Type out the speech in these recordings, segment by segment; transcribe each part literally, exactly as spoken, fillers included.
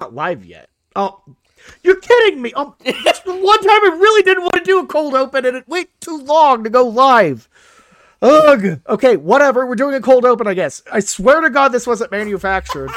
not live yet. Oh, you're kidding me. Oh, that's the one time I really didn't want to do a cold open, and it went too long to go live. Ugh. Okay, whatever. We're doing a cold open, I guess. I swear to God this wasn't manufactured.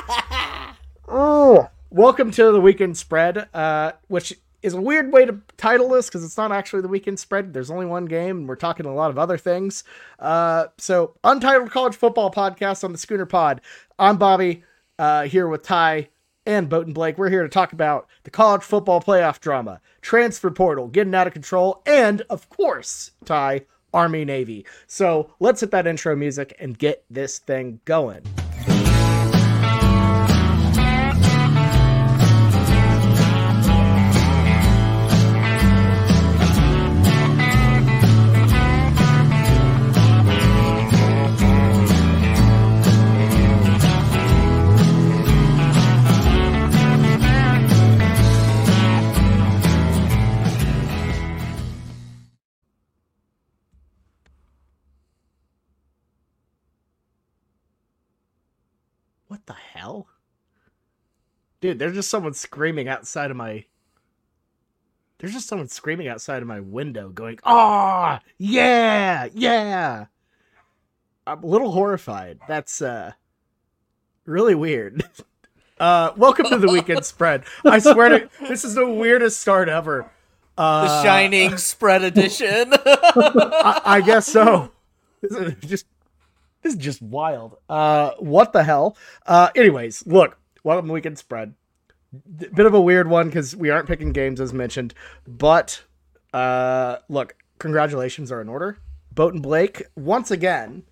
Oh, welcome to the Weekend Spread, uh, which is a weird way to title this because it's not actually the Weekend Spread. There's only one game, and we're talking a lot of other things. Uh, so, Untitled College Football Podcast on the Schooner Pod. I'm Bobby, uh, here with Ty and Boat and Blake. We're here to talk about the college football playoff drama, transfer portal, getting out of control, and, of course, Ty, Army, Navy. So let's hit that intro music and get this thing going. The hell, dude, there's just someone screaming outside of my there's just someone screaming outside of my window going, "Oh yeah, yeah." I'm a little horrified. That's uh really weird. Uh welcome to the Weekend Spread. I swear to this is the weirdest start ever. Uh the Shining Spread edition. I, I guess so. just This is just wild. Uh, what the hell? Uh, anyways, look, welcome to Weekend Spread. D- bit of a weird one because we aren't picking games as mentioned. But uh, look, congratulations are in order. Boat and Blake, once again,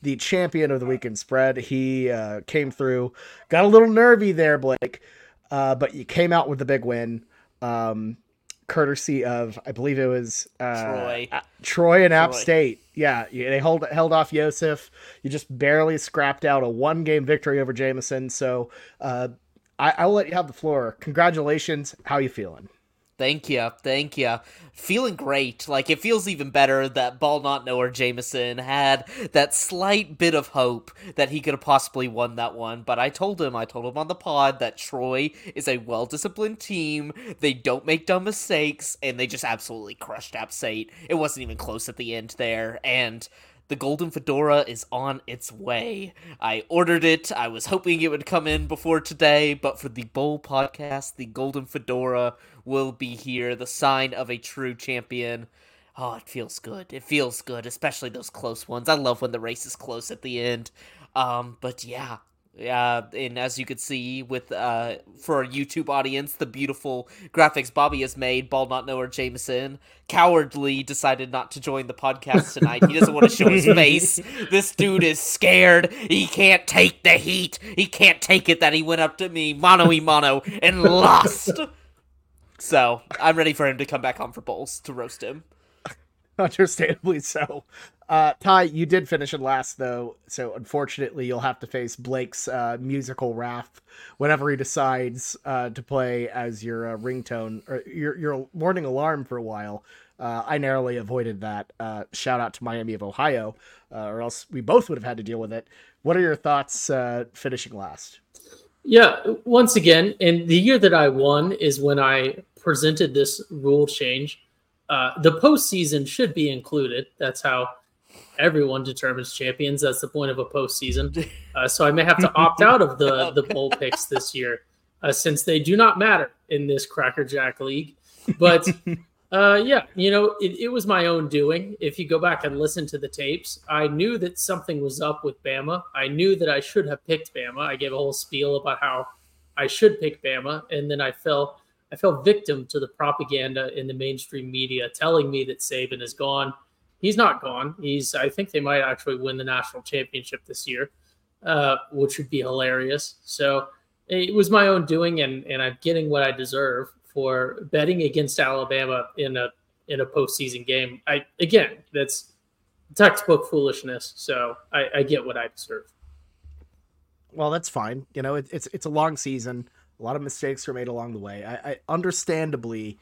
the champion of the Weekend Spread. He uh, came through, got a little nervy there, Blake. Uh, but you came out with the big win. Um, courtesy of, I believe it was uh, Troy. Uh, Troy and Troy. App State. Yeah, they held, held off Yosef. You just barely scrapped out a one-game victory over Jameson. So uh, I, I'll let you have the floor. Congratulations. How you feeling? Thank you. Thank you. Feeling great. Like, it feels even better that ball not knower Jameson had that slight bit of hope that he could have possibly won that one. But I told him, I told him on the pod that Troy is a well-disciplined team. They don't make dumb mistakes, and they just absolutely crushed App State. It wasn't even close at the end there. And the Golden Fedora is on its way. I ordered it. I was hoping it would come in before today, but for the Bowl podcast, the Golden Fedora will be here, the sign of a true champion. Oh, it feels good. It feels good, especially those close ones. I love when the race is close at the end. Um, but yeah. Uh, and as you can see with uh, for our YouTube audience, the beautiful graphics Bobby has made, Ball Not Knower Jameson cowardly decided not to join the podcast tonight. He doesn't want to show his face. This dude is scared. He can't take the heat. He can't take it that he went up to me mano-y-mano and lost. So I'm ready for him to come back on for bowls to roast him. Understandably so. Uh, Ty, you did finish in last, though, so unfortunately you'll have to face Blake's uh, musical wrath whenever he decides uh, to play as your uh, ringtone or your your morning alarm for a while. Uh, I narrowly avoided that. Uh, shout out to Miami of Ohio, uh, or else we both would have had to deal with it. What are your thoughts uh, finishing last? Yeah, once again, and the year that I won is when I presented this rule change. Uh, the postseason should be included. That's how everyone determines champions. That's the point of a postseason. Uh, so I may have to opt out of the, the bowl picks this year uh, since they do not matter in this crackerjack league. But uh, yeah, you know, it, it was my own doing. If you go back and listen to the tapes, I knew that something was up with Bama. I knew that I should have picked Bama. I gave a whole spiel about how I should pick Bama, and then I fell I fell victim to the propaganda in the mainstream media telling me that Saban is gone. He's not gone. He's. I think they might actually win the national championship this year, uh, which would be hilarious. So it was my own doing, and, and I'm getting what I deserve for betting against Alabama in a in a postseason game. I again, that's textbook foolishness. So I, I get what I deserve. Well, that's fine. You know, it, it's it's a long season. A lot of mistakes were made along the way. I, I understandably,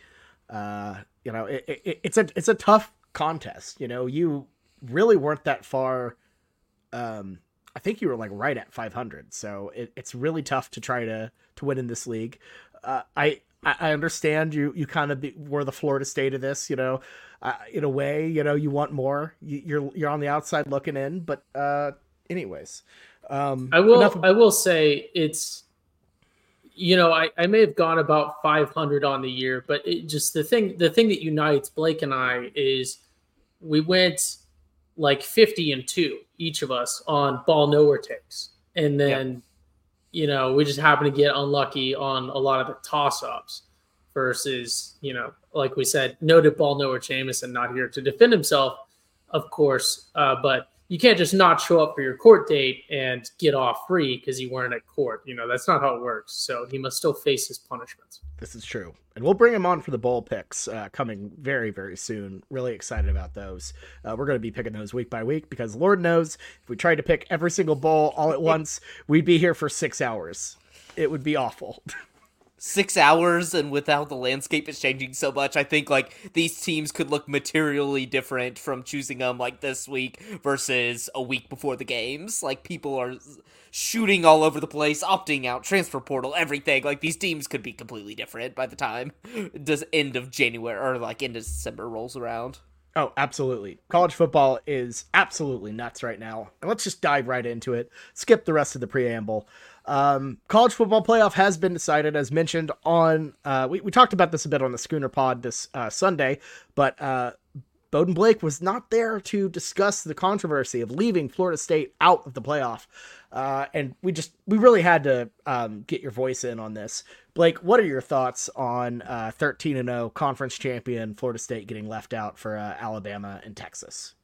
uh, you know, it, it, it's a it's a tough contest. You know, you really weren't that far um, I think you were like right at five hundred. So it, it's really tough to try to, to win in this league. Uh, I, I understand you, you kind of were the Florida State of this, you know, uh, in a way, you know, you want more, you, you're, you're on the outside looking in, but uh, anyways, um, I will, enough. I will say it's, you know, I, I may have gone about five hundred on the year, but it just, the thing, the thing that unites Blake and I is we went like fifty and two, each of us on ball nowhere takes. And then, yep. You know, we just happen to get unlucky on a lot of the toss-ups versus, you know, like we said, noted ball knower Jameson not here to defend himself, of course. Uh, but you can't just not show up for your court date and get off free because you weren't at court. You know, that's not how it works. So he must still face his punishments. This is true. And we'll bring him on for the bowl picks uh, coming very, very soon. Really excited about those. Uh, we're going to be picking those week by week because Lord knows if we tried to pick every single bowl all at once, we'd be here for six hours. It would be awful. Six hours and with how the landscape is changing so much, I think like these teams could look materially different from choosing them like this week versus a week before the games. Like people are shooting all over the place, opting out, transfer portal, everything. Like these teams could be completely different by the time does end of January or like end of December rolls around. Oh, absolutely. College football is absolutely nuts right now. And let's just dive right into it. Skip the rest of the preamble. Um, college football playoff has been decided, as mentioned on, uh, we, we talked about this a bit on the Schooner Pod this, uh, Sunday, but, uh, Bowden Blake was not there to discuss the controversy of leaving Florida State out of the playoff. Uh, and we just, we really had to, um, get your voice in on this. Blake, what are your thoughts on, uh, thirteen and oh conference champion Florida State getting left out for, uh, Alabama and Texas?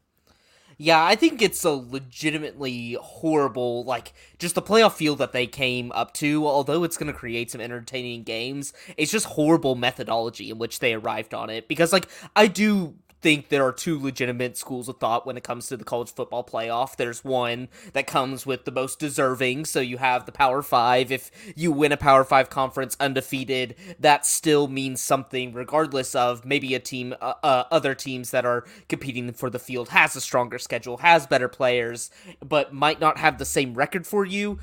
Yeah, I think it's a legitimately horrible, like, just the playoff field that they came up to, although it's going to create some entertaining games, it's just horrible methodology in which they arrived on it. Because, like, I do think there are two legitimate schools of thought when it comes to the college football playoff. There's one that comes with the most deserving, so you have the Power Five. If you win a Power Five conference undefeated, that still means something, regardless of maybe a team, uh, uh, other teams that are competing for the field has a stronger schedule, has better players, but might not have the same record for you.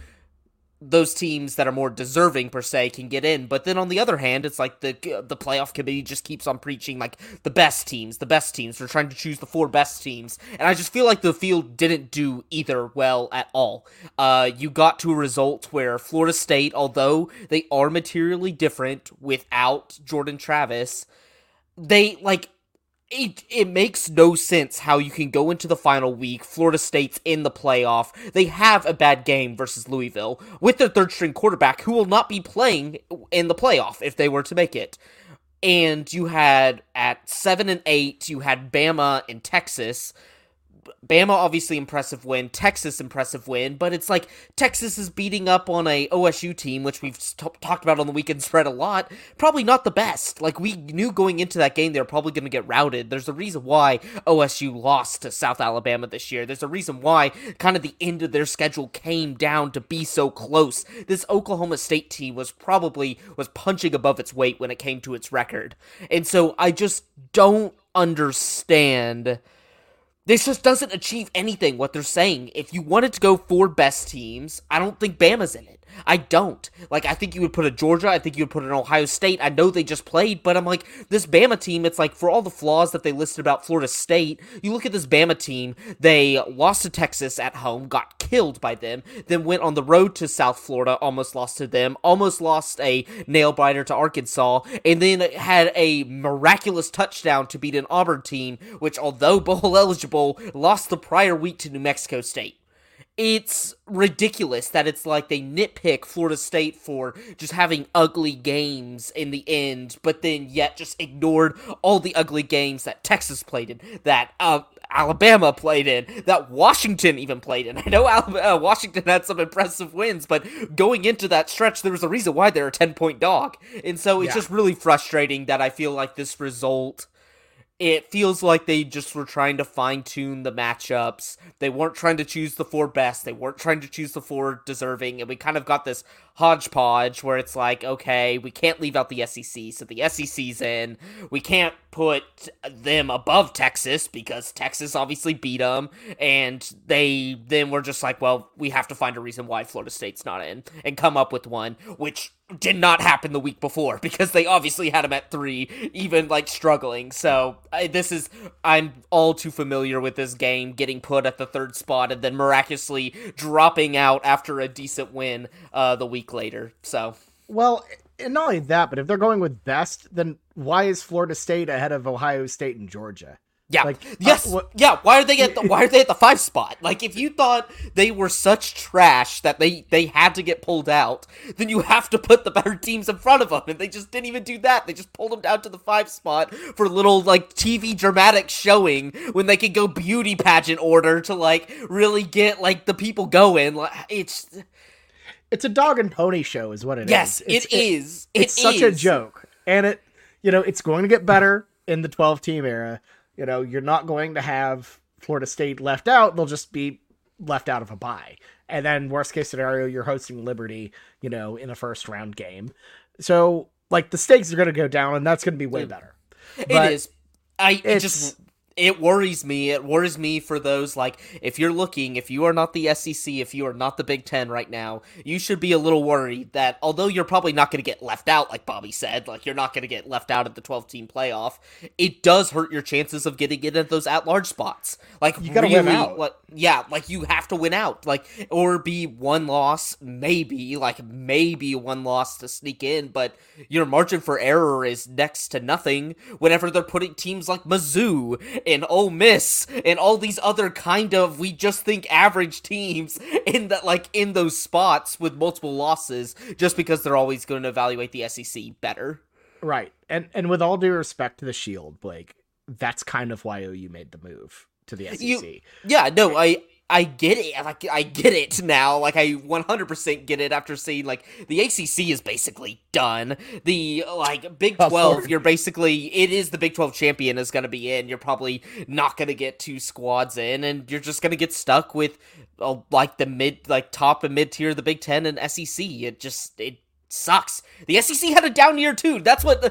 Those teams that are more deserving per se can get in. But then on the other hand, it's like the the playoff committee just keeps on preaching like the best teams, the best teams. They're trying to choose the four best teams. And I just feel like the field didn't do either well at all. Uh, you got to a result where Florida State, although they are materially different without Jordan Travis, they like, It it makes no sense how you can go into the final week, Florida State's in the playoff, they have a bad game versus Louisville, with their third-string quarterback, who will not be playing in the playoff if they were to make it. And you had, at seven and eight, you had Bama and Texas. Bama, obviously, impressive win. Texas, impressive win. But it's like Texas is beating up on a O S U team, which we've t- talked about on the Weekend Spread a lot. Probably not the best. Like, we knew going into that game they were probably going to get routed. There's a reason why O S U lost to South Alabama this year. There's a reason why kind of the end of their schedule came down to be so close. This Oklahoma State team was probably was punching above its weight when it came to its record. And so I just don't understand. This just doesn't achieve anything, what they're saying. If you wanted to go four best teams, I don't think Bama's in it. I don't. Like, I think you would put a Georgia. I think you would put an Ohio State. I know they just played, but I'm like, this Bama team, it's like, for all the flaws that they listed about Florida State, you look at this Bama team, they lost to Texas at home, got killed by them, then went on the road to South Florida, almost lost to them, almost lost a nail-biter to Arkansas, and then had a miraculous touchdown to beat an Auburn team, which, although bowl-eligible, lost the prior week to New Mexico State. It's ridiculous that it's like they nitpick Florida State for just having ugly games in the end, but then yet just ignored all the ugly games that Texas played in, that uh, Alabama played in, that Washington even played in. I know Alabama, uh, Washington had some impressive wins, but going into that stretch, there was a reason why they're a ten-point dog. And so it's yeah. just really frustrating that I feel like this result it feels like they just were trying to fine-tune the matchups. They weren't trying to choose the four best. They weren't trying to choose the four deserving. And we kind of got this hodgepodge where it's like, okay, we can't leave out the S E C, so the S E C's in. We can't put them above Texas because Texas obviously beat them. And they then were just like, well, we have to find a reason why Florida State's not in and come up with one, which did not happen the week before because they obviously had him at three, even like struggling. So I, this is, I'm all too familiar with this game getting put at the third spot and then miraculously dropping out after a decent win uh, the week later. So, well, and not only that, but if they're going with best, then why is Florida State ahead of Ohio State and Georgia? Yeah. Like, yes. Uh, wh- yeah. Why are they at the, why are they at the five spot? Like, if you thought they were such trash that they, they had to get pulled out, then you have to put the better teams in front of them. And they just didn't even do that. They just pulled them down to the five spot for little like T V dramatic showing when they could go beauty pageant order to like really get like the people going. It's it's a dog and pony show, is what it yes, is. Yes, it, it is. It it's is. such a joke, and it you know it's going to get better in the twelve team era. You know, you're not going to have Florida State left out. They'll just be left out of a bye. And then worst case scenario, you're hosting Liberty, you know, in a first round game. So like the stakes are going to go down and that's going to be way better. But it is. I it just, it worries me. It worries me for those. Like if you're looking, if you are not the S E C, if you are not the Big Ten right now, you should be a little worried that although you're probably not going to get left out, like Bobby said, like you're not going to get left out at the twelve team playoff, it does hurt your chances of getting in at those at large spots. Like you got to really, win out. Like, yeah. Like you have to win out, like, or be one loss, maybe like maybe one loss to sneak in, but your margin for error is next to nothing whenever they're putting teams like Mizzou and Ole Miss and all these other kind of we just think average teams in that like in those spots with multiple losses just because they're always going to evaluate the S E C better. Right. And and with all due respect to the Shield, Blake, that's kind of why O U made the move to the S E C. You, yeah, no, I I get it. Like I get it now. Like I one hundred percent get it after seeing like the A C C is basically done. The like Big twelve, oh, you're basically it is the Big twelve champion is going to be in. You're probably not going to get two squads in, and you're just going to get stuck with uh, like the mid, like top and mid tier of the Big Ten and S E C. It just it. Sucks. The S E C had a down year too. That's what the,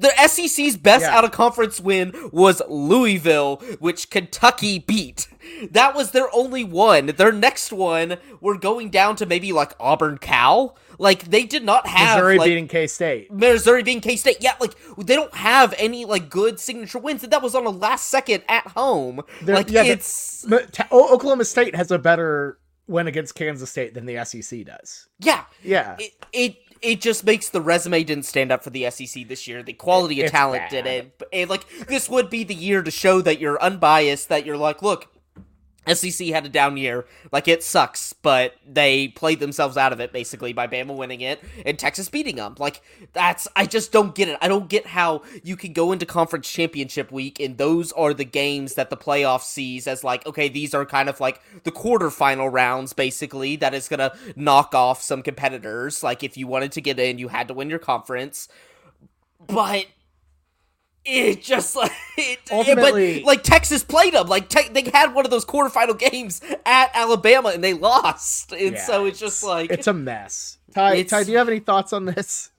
the S E C's best yeah. out of conference win was Louisville, which Kentucky beat. That was their only one. Their next one were going down to maybe like Auburn Cal. Like they did not have Missouri like, beating K-State. Missouri beating K-State. Yeah, like they don't have any like good signature wins, and that was on a last second at home. They're, like yeah, it's the, Oklahoma State has a better win against Kansas State than the S E C does. Yeah, yeah. It. it It just makes the resume didn't stand up for the S E C this year. The quality of it's talent bad. didn't. And, like, this would be the year to show that you're unbiased, that you're like, look, S E C had a down year. Like, it sucks, but they played themselves out of it, basically, by Bama winning it and Texas beating them. Like, that's – I just don't get it. I don't get how you can go into conference championship week, and those are the games that the playoff sees as, like, okay, these are kind of, like, the quarterfinal rounds, basically, that is going to knock off some competitors. Like, if you wanted to get in, you had to win your conference. But – It just like it, ultimately, it, but, like Texas played them. Like te- they had one of those quarterfinal games at Alabama, and they lost. And yeah, so it's just like it's a mess. Ty, Ty, do you have any thoughts on this?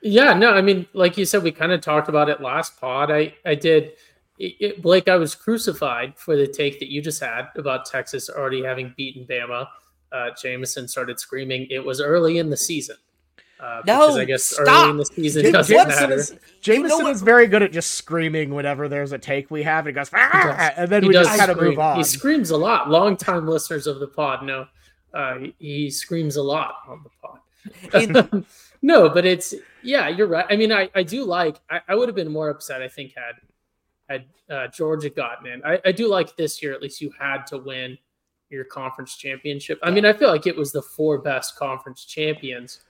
Yeah, no. I mean, like you said, we kind of talked about it last pod. I, I did, it, it, Blake. I was crucified for the take that you just had about Texas already having beaten Bama. Uh, Jameson started screaming, "It was early in the season." Uh, no, because I guess stop. early in the season J- doesn't Jameson matter. Is, Jameson you know is very good at just screaming whenever there's a take we have. And he goes, ah! and then he we just kind of move on. He screams a lot. Long-time listeners of the pod know uh, he, he screams a lot on the pod. In- no, but it's yeah, you're right. I mean, I, I do like. I, I would have been more upset, I think, had had uh, Georgia gotten in. I, I do like this year. At least you had to win your conference championship. I mean, I feel like it was the four best conference champions.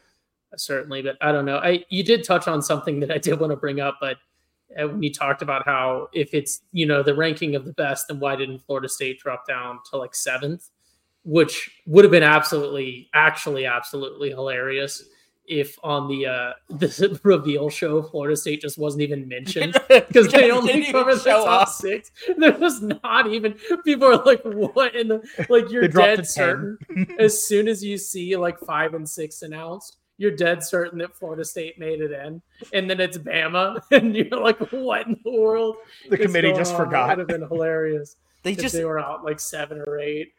Certainly, but I don't know. I you did touch on something that I did want to bring up, but when you talked about how if it's you know the ranking of the best, then why didn't Florida State drop down to like seventh, which would have been absolutely, actually, absolutely hilarious if on the uh, the reveal show, Florida State just wasn't even mentioned because they only covered the top six. There was not even people are like, what? And the, like you're dead certain as soon as you see like five and six announced, you're dead certain that Florida State made it in, and then it's Bama, and you're like, what in the world? The committee just forgot. That would have been hilarious. They just they were out like seven or eight.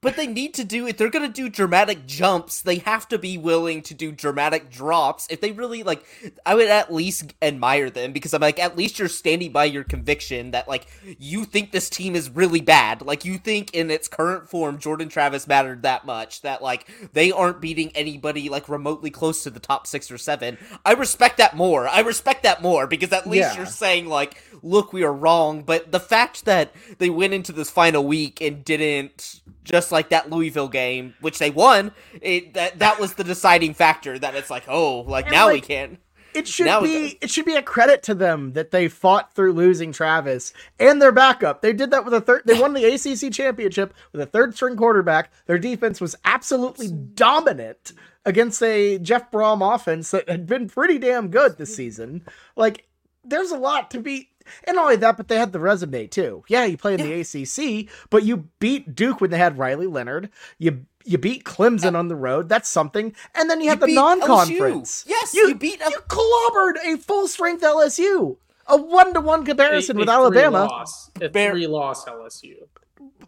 But they need to do, if they're going to do dramatic jumps, they have to be willing to do dramatic drops. If they really, like, I would at least admire them because I'm like, at least you're standing by your conviction that, like, you think this team is really bad. Like, you think in its current form, Jordan Travis mattered that much that, like, they aren't beating anybody, like, remotely close to the top six or seven. I respect that more. I respect that more because at least yeah. you're saying, like, look, we are wrong. But the fact that they went into this final week and didn't just, like that Louisville game, which they won, it, that that was the deciding factor. That it's like, oh, like and now like, we can. It should now be it should be a credit to them that they fought through losing Travis and their backup. They did that with a third. They won the A C C championship with a third string quarterback. Their defense was absolutely dominant against a Jeff Brom offense that had been pretty damn good this season. Like, there's a lot to be. And not only that, but they had the resume, too. Yeah, you play in yeah. the A C C, but you beat Duke when they had Riley Leonard. You you beat Clemson yeah. on the road. That's something. And then you, you had the non-conference. L S U. Yes, you, you beat... A- you clobbered a full-strength L S U. A one-to-one comparison a, with a Alabama. Loss. A three-loss L S U.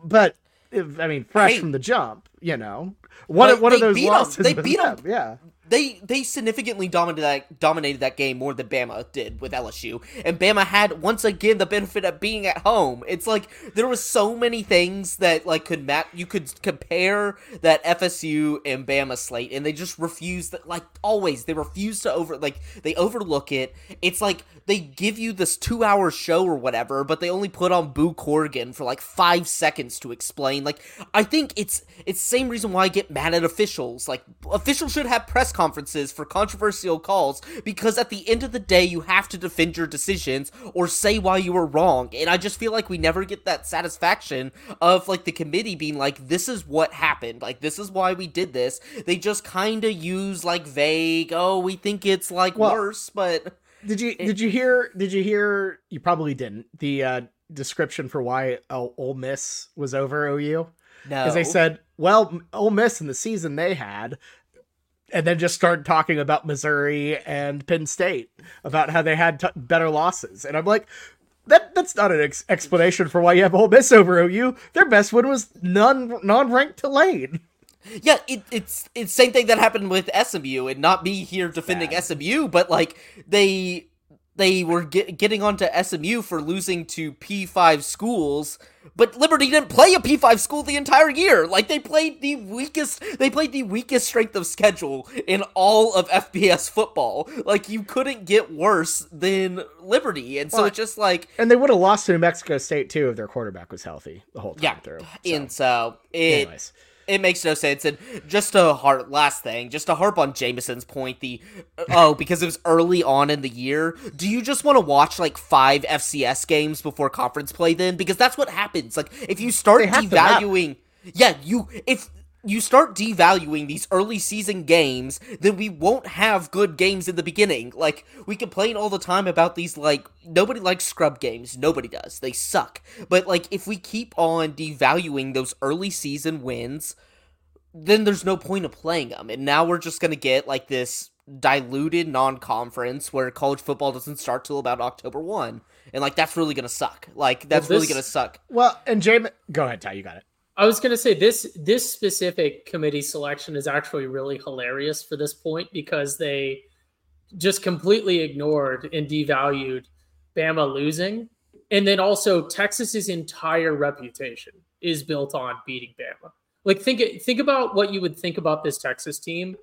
But, if, I mean, fresh hey. from the jump, you know. One, like, one of those losses. They beat them. them. Yeah. They they significantly dominated that, dominated that game more than Bama did with L S U. And Bama had, once again, the benefit of being at home. It's like, there was so many things that, like, could map, you could compare that F S U and Bama slate, and they just refused, like, always, they refuse to over, like, they overlook it. It's like, they give you this two-hour show or whatever, but they only put on Boo Corrigan for, like, five seconds to explain. Like, I think it's, it's the same reason why I get mad at officials. Like, officials should have press conferences for controversial calls because at the end of the day you have to defend your decisions or say why you were wrong, and I just feel like we never get that satisfaction of like the committee being like, this is what happened, like this is why we did this. They just kind of use like vague, oh we think it's like well, worse but did you it, did you hear did you hear you probably didn't the uh description for why oh, Ole Miss was over O U? No, because they said, well, Ole Miss in the season they had. And then just started talking about Missouri and Penn State, about how they had t- better losses. And I'm like, that that's not an ex- explanation for why you have Ole Miss over O U. Their best win was non, non-ranked Tulane. Yeah, it, it's it's same thing that happened with S M U, and not me here defending yeah. S M U, but like they... They were get, getting onto S M U for losing to P five schools, but Liberty didn't play a P five school the entire year. Like they played the weakest, they played the weakest strength of schedule in all of F B S football. Like you couldn't get worse than Liberty, and so well, it's just like. And they would have lost to New Mexico State too if their quarterback was healthy the whole time yeah. through. So. And so it. Anyways. It makes no sense, and just to harp, last thing, just to harp on Jameson's point, the, oh, because it was early on in the year, do you just want to watch, like, five F C S games before conference play then? Because that's what happens, like, if you start devaluing, yeah, you, if you start devaluing these early season games, then we won't have good games in the beginning. Like, we complain all the time about these, like, nobody likes scrub games. Nobody does. They suck. But, like, if we keep on devaluing those early season wins, then there's no point of playing them. And now we're just going to get, like, this diluted non-conference where college football doesn't start till about October first. And, like, that's really going to suck. Like, that's well, this... really going to suck. Well, and James... Go ahead, Ty. You got it. I was going to say this this specific committee selection is actually really hilarious for this point because they just completely ignored and devalued Bama losing. And then also Texas's entire reputation is built on beating Bama. Like think think about what you would think about this Texas team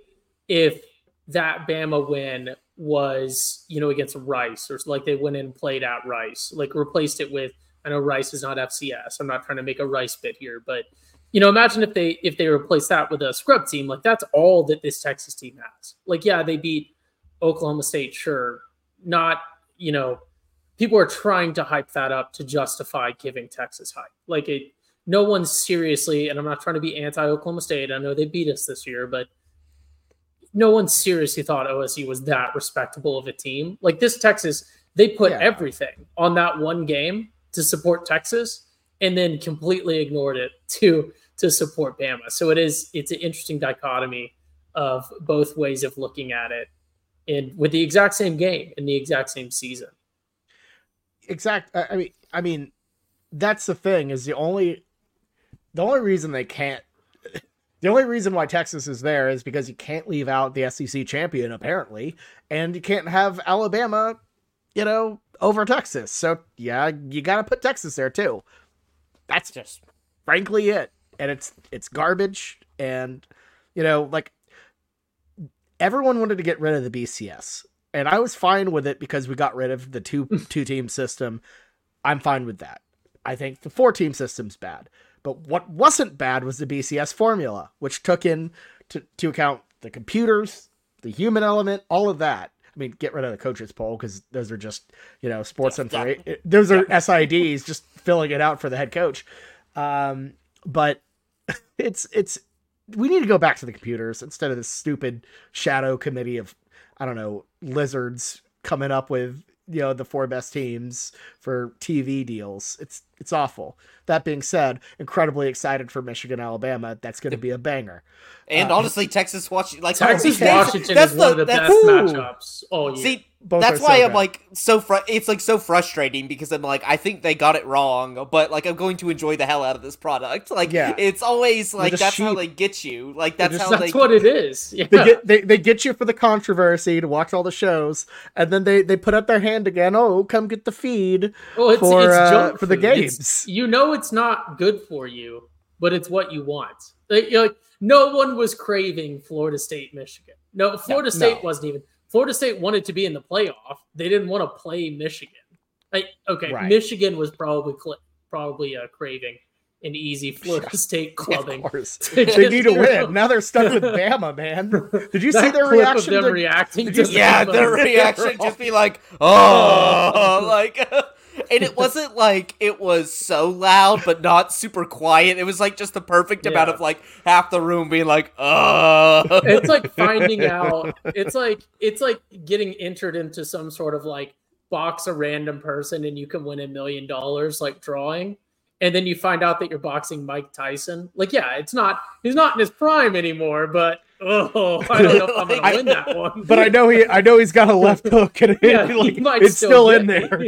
if that Bama win was, you know, against Rice or like they went in and played at Rice, like replaced it with, I know Rice is not F C S. I'm not trying to make a Rice bit here, but you know, imagine if they if they replace that with a scrub team, like that's all that this Texas team has. Like, yeah, they beat Oklahoma State, sure. Not, you know, people are trying to hype that up to justify giving Texas hype. Like, it, no one seriously, and I'm not trying to be anti-Oklahoma State. I know they beat us this year, but no one seriously thought O S U was that respectable of a team. Like this Texas, they put yeah. everything on that one game to support Texas and then completely ignored it to to support Bama. So it is it's an interesting dichotomy of both ways of looking at it, and with the exact same game in the exact same season. Exact. I mean, I mean, that's the thing is the only, the only reason they can't, the only reason why Texas is there is because you can't leave out the S E C champion apparently, and you can't have Alabama, you know, over Texas. So yeah, you got to put Texas there too. That's just frankly it. And it's, it's garbage. And you know, like everyone wanted to get rid of the B C S. And I was fine with it because we got rid of the two two team system. I'm fine with that. I think the four team system's bad. But what wasn't bad was the B C S formula, which took in to, to account the computers, the human element, all of that. I mean, get rid of the coaches poll because those are just, you know, sports yeah, and yeah. those are yeah. S I Ds just filling it out for the head coach. Um, but it's it's we need to go back to the computers instead of this stupid shadow committee of, I don't know, lizards coming up with, you know, the four best teams for T V deals. It's, it's awful. That being said, incredibly excited for Michigan, Alabama. That's going to be a banger. And uh, honestly, Texas, Washington, like Texas, Washington that's is the, one of the best ooh. matchups all year. See, Both that's why so I'm bad. like, so fr- it's like so frustrating because I'm like, I think they got it wrong, but like, I'm going to enjoy the hell out of this product. Like, yeah. it's always like, that's sheep. how they get you. Like, that's just, how that's they, what it is. Yeah. They get, they, they get you for the controversy to watch all the shows. And then they, they put up their hand again. Oh, come get the feed well, it's, for, it's uh, for the games. It's, you know, it's not good for you, but it's what you want. Like, you're like no one was craving Florida State, Michigan. No, Florida no, State no. wasn't even. Florida State wanted to be in the playoff. They didn't want to play Michigan. Like, okay, right. Michigan was probably cl- probably uh, craving an easy Florida yeah. State clubbing. Of course. To they need to win. Now they're stuck with Bama, man. Did you that see their reaction? Of them to, reacting to yeah, their reaction just be like, oh, like. And it wasn't like it was so loud, but not super quiet. It was like just the perfect yeah. amount of like half the room being like, "Uh." It's like finding out. It's like it's like getting entered into some sort of like box a random person and you can win a million dollars like drawing, and then you find out that you're boxing Mike Tyson. Like, yeah, it's not he's not in his prime anymore, but. Oh, I don't know if I'm gonna I, win that one. But I know he, I know he's got a left hook, and yeah, like, it's still, still in there.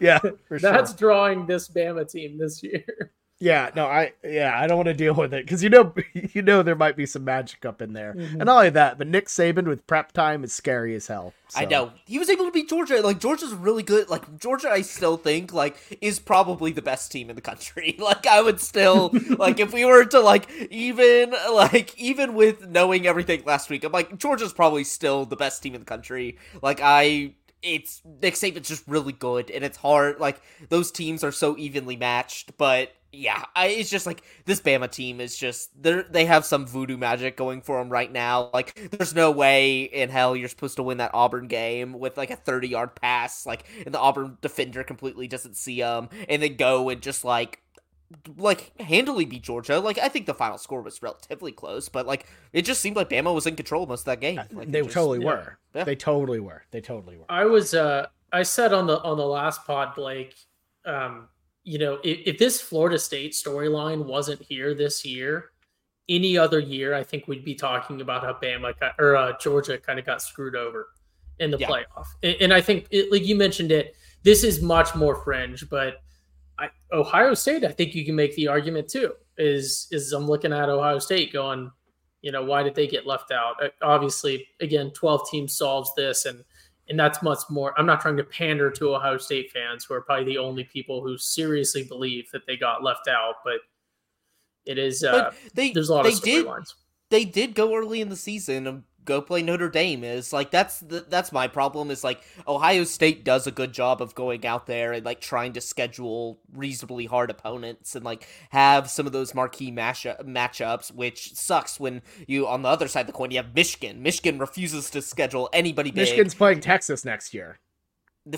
yeah, for that's sure. drawing this Bama team this year. Yeah, no, I, yeah, I don't want to deal with it because you know, you know, there might be some magic up in there, mm-hmm. and not only that, but Nick Saban with prep time is scary as hell. So. I know he was able to beat Georgia. Like Georgia's really good. Like Georgia, I still think like is probably the best team in the country. Like I would still like if we were to like even like even with knowing everything last week, I'm like Georgia's probably still the best team in the country. Like I. It's Nick Saban's just really good, and it's hard. Like those teams are so evenly matched, but yeah, I, it's just like this Bama team is just they they have some voodoo magic going for them right now. Like there's no way in hell you're supposed to win that Auburn game with like a thirty yard pass, like and the Auburn defender completely doesn't see them, and then go and just like. Like handily beat Georgia. Like I think the final score was relatively close, but like it just seemed like Bama was in control most of that game. Like, they just, totally yeah. were. Yeah. They totally were. They totally were. I was. Uh, I said on the on the last pod, Blake. Um, you know, if, if this Florida State storyline wasn't here this year, any other year, I think we'd be talking about how Bama got, or uh, Georgia kind of got screwed over in the yeah. playoff. And, and I think, it, like you mentioned, it. This is much more fringe, but. I, Ohio State, I think you can make the argument too, is, is I'm looking at Ohio State going, you know, why did they get left out? Obviously, again, twelve teams solves this. And, and that's much more, I'm not trying to pander to Ohio State fans who are probably the only people who seriously believe that they got left out, but it is, uh, they, there's a lot they of storylines. They did go early in the season and go play Notre Dame is like, that's the, that's my problem is like Ohio State does a good job of going out there and like trying to schedule reasonably hard opponents and like have some of those marquee mash- matchups, which sucks when you, on the other side of the coin, you have Michigan. Michigan refuses to schedule anybody big. Michigan's playing Texas next year.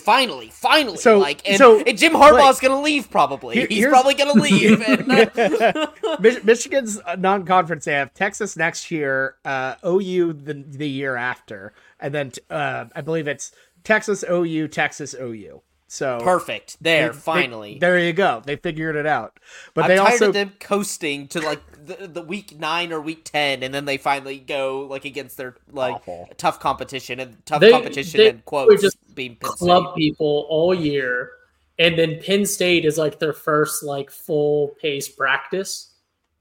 Finally, finally, so, like, and, so, and Jim Harbaugh's like, going to leave probably. Here, He's probably going to leave. And, Michigan's non-conference, they have Texas next year, uh, O U the the year after, and then uh, I believe it's Texas, O U, Texas, O U. So perfect. There, they, finally, they, there you go. They figured it out. But I'm they tired also of them coasting to like the, the week nine or week ten, and then they finally go like against their like awful. tough competition and tough they, competition they, and quotes just being Penn club State. People all year, and then Penn State is like their first like full pace practice,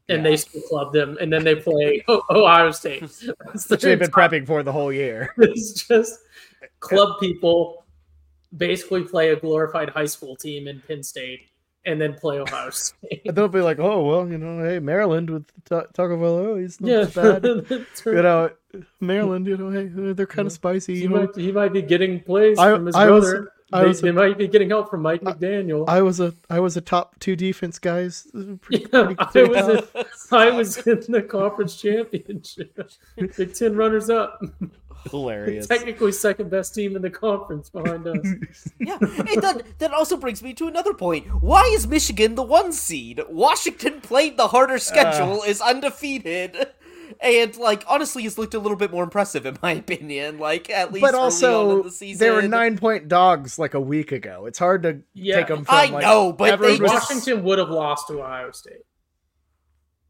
and yeah. they still club them, and then they play Ohio State, which they've been top. prepping for the whole year. It's just club people. Basically play a glorified high school team in Penn State and then play Ohio State. And they'll be like, oh, well, you know, hey, Maryland with t- Taco Bell, oh, he's not yeah. bad. You know, Maryland, you know, hey, they're kind of yeah. spicy. He, you might, know? he might be getting plays I, from his I brother. Was, I they, was they a, might be getting help from Mike McDaniel. I, I was a I was a top two defense, guys. Pretty, yeah, pretty I, was a, I was in the conference championship. Big Ten runners up. Hilarious. Technically second best team in the conference behind us. Yeah, and that, that also brings me to another point. Why is Michigan the one seed? Washington played the harder schedule, uh, is undefeated, and, like, honestly has looked a little bit more impressive in my opinion, like, at least but also, early on in the season. They were nine-point dogs, like, a week ago. It's hard to yeah. take them from, I like... I know, but they just... Washington would have lost to Ohio State.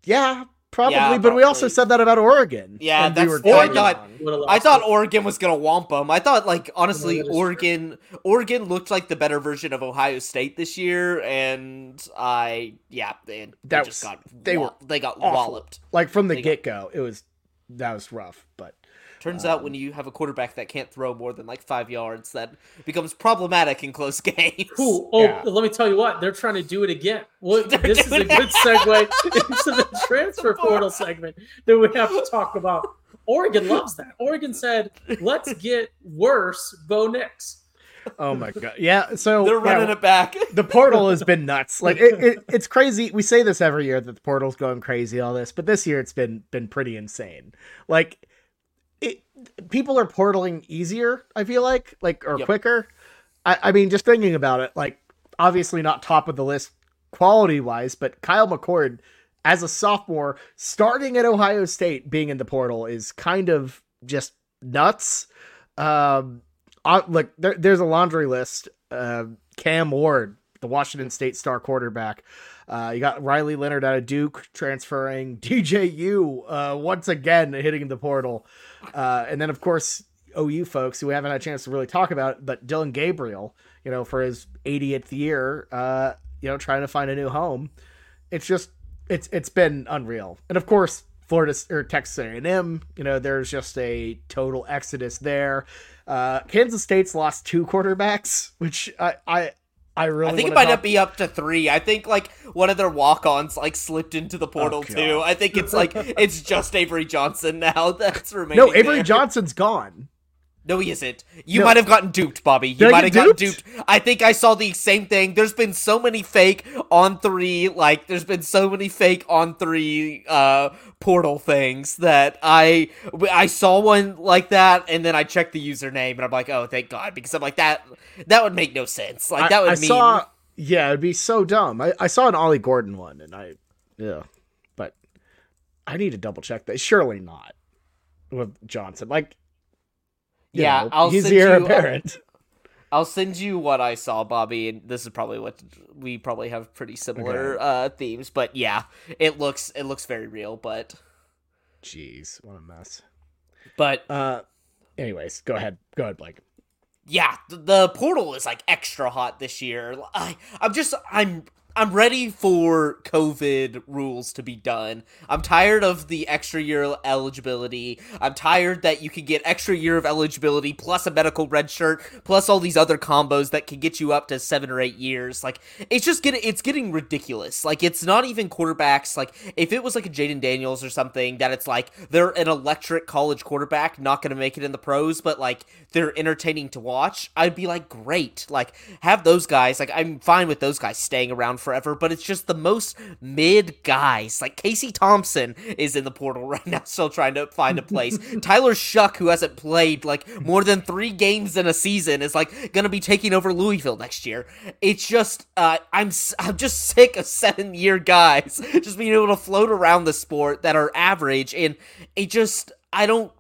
Yeah, Probably, yeah, but probably. we also said that about Oregon. Yeah, that's we I thought. I thought Oregon was gonna womp them. I thought, like, honestly, no, Oregon, true. Oregon looked like the better version of Ohio State this year, and I, yeah, and that they just was, got they were they got awful. walloped like from the get go. It was that was rough, but turns um, out when you have a quarterback that can't throw more than like five yards, that becomes problematic in close games. Cool. Oh, yeah. Let me tell you what, they're trying to do it again. Well, this is a good segue into the transfer portal segment that we have to talk about. Oregon loves that. Oregon said, let's get worse, Bo Nix. Oh my God. Yeah. So they're running yeah, it back. The portal has been nuts. Like it, it, it's crazy. We say this every year that the portal's going crazy, all this, but this year it's been, been pretty insane. Like, It, people are portaling easier, I feel like, like or yep. quicker. I, I mean, just thinking about it, like, obviously not top of the list quality-wise, but Kyle McCord, as a sophomore, starting at Ohio State, being in the portal is kind of just nuts. Um, I, like, there, there's a laundry list. Uh, Cam Ward, the Washington State star quarterback. Uh, you got Riley Leonard out of Duke transferring. D J U uh, once again hitting the portal. Uh, and then, of course, O U folks who haven't had a chance to really talk about, but Dylan Gabriel, you know, for his eightieth year, uh, you know, trying to find a new home. It's just, it's it's been unreal. And, of course, Florida or Texas A and M, you know, there's just a total exodus there. Uh, Kansas State's lost two quarterbacks, which I, I – I really I think it might not be up to three. I think like one of their walk-ons like slipped into the portal oh, too. I think it's like it's just Avery Johnson now that's remaining. No, Avery there. Johnson's gone. No, he isn't. You no. might have gotten duped, Bobby. You Did might have duped? gotten duped. I think I saw the same thing. There's been so many fake on three, like there's been so many fake on three uh, portal things that I I saw one like that, and then I checked the username, and I'm like, oh, thank God, because I'm like that that would make no sense. Like I, that would I mean, saw, yeah, it'd be so dumb. I, I saw an Ollie Gordon one, and I yeah, but I need to double check that. Surely not with Johnson, like. You yeah, know, I'll send you. Apparent. I'll send you what I saw, Bobby, and this is probably what we probably have pretty similar okay. uh, themes. But yeah, it looks it looks very real. But jeez, what a mess. But uh, anyways, go ahead, go ahead, Blake. Yeah, the, the portal is like extra hot this year. I, I'm just I'm. I'm ready for COVID rules to be done. I'm tired of the extra year eligibility. I'm tired that you can get extra year of eligibility plus a medical red shirt, plus all these other combos that can get you up to seven or eight years. Like, it's just getting, it's getting ridiculous. Like, it's not even quarterbacks. Like, if it was like a Jaden Daniels or something that it's like, they're an electric college quarterback, not going to make it in the pros, but like they're entertaining to watch. I'd be like, great. Like have those guys. Like I'm fine with those guys staying around for forever, but it's just the most mid guys. Like, Casey Thompson is in the portal right now, still trying to find a place. Tyler Shuck, who hasn't played, like, more than three games in a season, is, like, going to be taking over Louisville next year. It's just, uh, I'm I'm just sick of seven-year guys just being able to float around the sport that are average, and it just, I don't,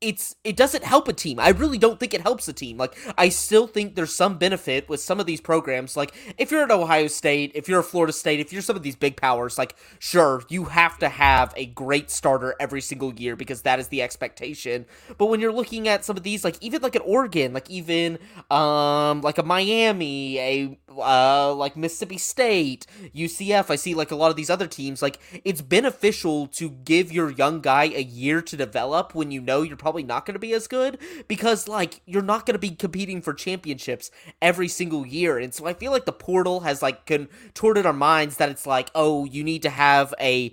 It's it doesn't help a team. I really don't think it helps a team. Like, I still think there's some benefit with some of these programs. Like, if you're at Ohio State, if you're at Florida State, if you're some of these big powers, like, sure, you have to have a great starter every single year because that is the expectation. But when you're looking at some of these, like, even like an Oregon, like even um like a Miami, a uh like Mississippi State, U C F, I see like a lot of these other teams, like, it's beneficial to give your young guy a year to develop when you know you're probably Probably not going to be as good, because, like, you're not going to be competing for championships every single year. And so I feel like the portal has, like, contorted our minds that it's like, oh, you need to have a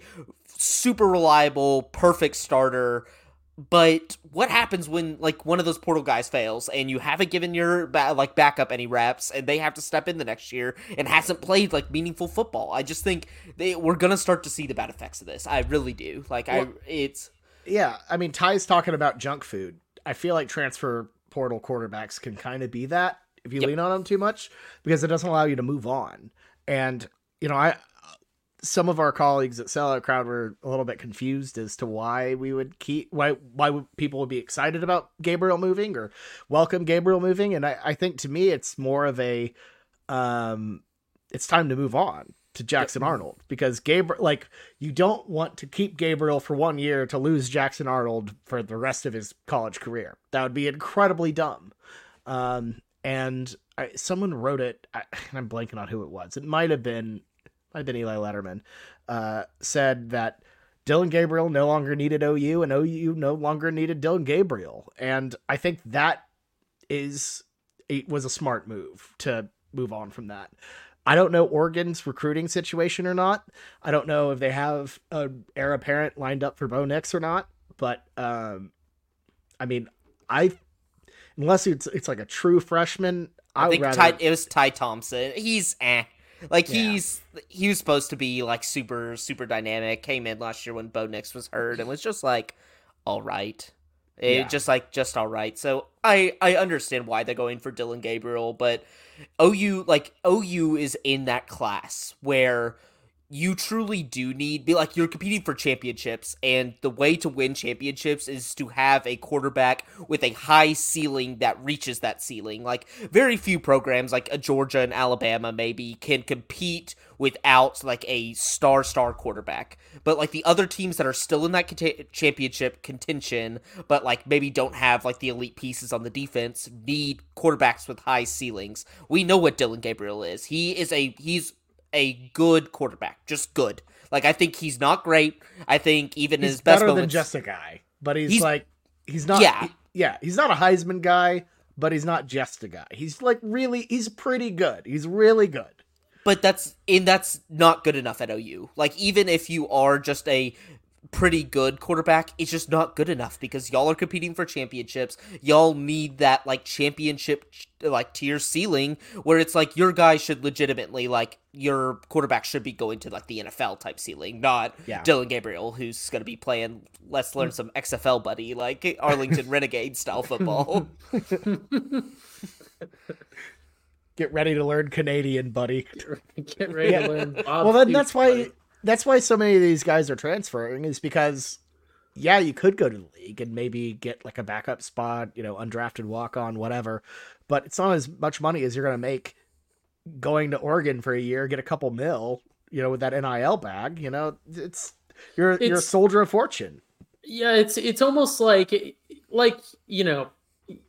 super reliable, perfect starter. But what happens when, like, one of those portal guys fails and you haven't given your, ba- like, backup any reps and they have to step in the next year and hasn't played, like, meaningful football? I just think they, we're going to start to see the bad effects of this. I really do. Like, well, I, it's... Yeah, I mean, Ty's talking about junk food. I feel like transfer portal quarterbacks can kind of be that if you yep. lean on them too much, because it doesn't allow you to move on. And, you know, I some of our colleagues at Sellout Crowd were a little bit confused as to why we would keep why why would people would be excited about Gabriel moving or welcome Gabriel moving. And I, I think to me it's more of a um, it's time to move on to Jackson Arnold, because Gabriel, like, you don't want to keep Gabriel for one year to lose Jackson Arnold for the rest of his college career. That would be incredibly dumb. Um, and I, someone wrote it, I, and I'm blanking on who it was. It might have been, might have been Eli Letterman, uh, said that Dylan Gabriel no longer needed O U and O U no longer needed Dylan Gabriel. And I think that is, it was a smart move to move on from that. I don't know Oregon's recruiting situation or not. I don't know if they have an heir apparent lined up for Bo Nix or not. But, um, I mean, I unless it's it's like a true freshman, I, I think would rather... Ty, it was Ty Thompson. He's eh. Like, yeah. he's he was supposed to be, like, super, super dynamic. Came in last year when Bo Nix was hurt and was just, like, all right. It, yeah. Just, like, just all right. So I, I understand why they're going for Dylan Gabriel, but O U, like, O U is in that class where you truly do need, be like, you're competing for championships, and the way to win championships is to have a quarterback with a high ceiling that reaches that ceiling. Like, very few programs, like a Georgia and Alabama maybe, can compete without, like, a star-star quarterback. But, like, the other teams that are still in that cont- championship contention, but, like, maybe don't have, like, the elite pieces on the defense, need quarterbacks with high ceilings. We know what Dylan Gabriel is. He is a, he's, a good quarterback, just good. Like, I think he's not great. I think even he's his best better moments, than just a guy, but he's, he's like, he's not, yeah. He, yeah, he's not a Heisman guy, but he's not just a guy. He's like really, he's pretty good. He's really good. But that's, and that's not good enough at O U. Like, even if you are just a pretty good quarterback, it's just not good enough, because y'all are competing for championships. Y'all need that, like, championship, like, tier ceiling where it's like your guy should legitimately, like, your quarterback should be going to, like, the N F L type ceiling, not yeah. Dylan Gabriel, who's going to be playing, let's learn some X F L buddy, like Arlington Renegade style football. Get ready to learn Canadian, buddy. Get ready yeah. to learn Bob. Well, then that's why... Buddy. That's why so many of these guys are transferring, is because, yeah, you could go to the league and maybe get, like, a backup spot, you know, undrafted walk-on, whatever, but it's not as much money as you're going to make going to Oregon for a year, get a couple mil, you know, with that N I L bag, you know, it's, you're, it's, you're a soldier of fortune. Yeah. It's, it's almost like, like, you know,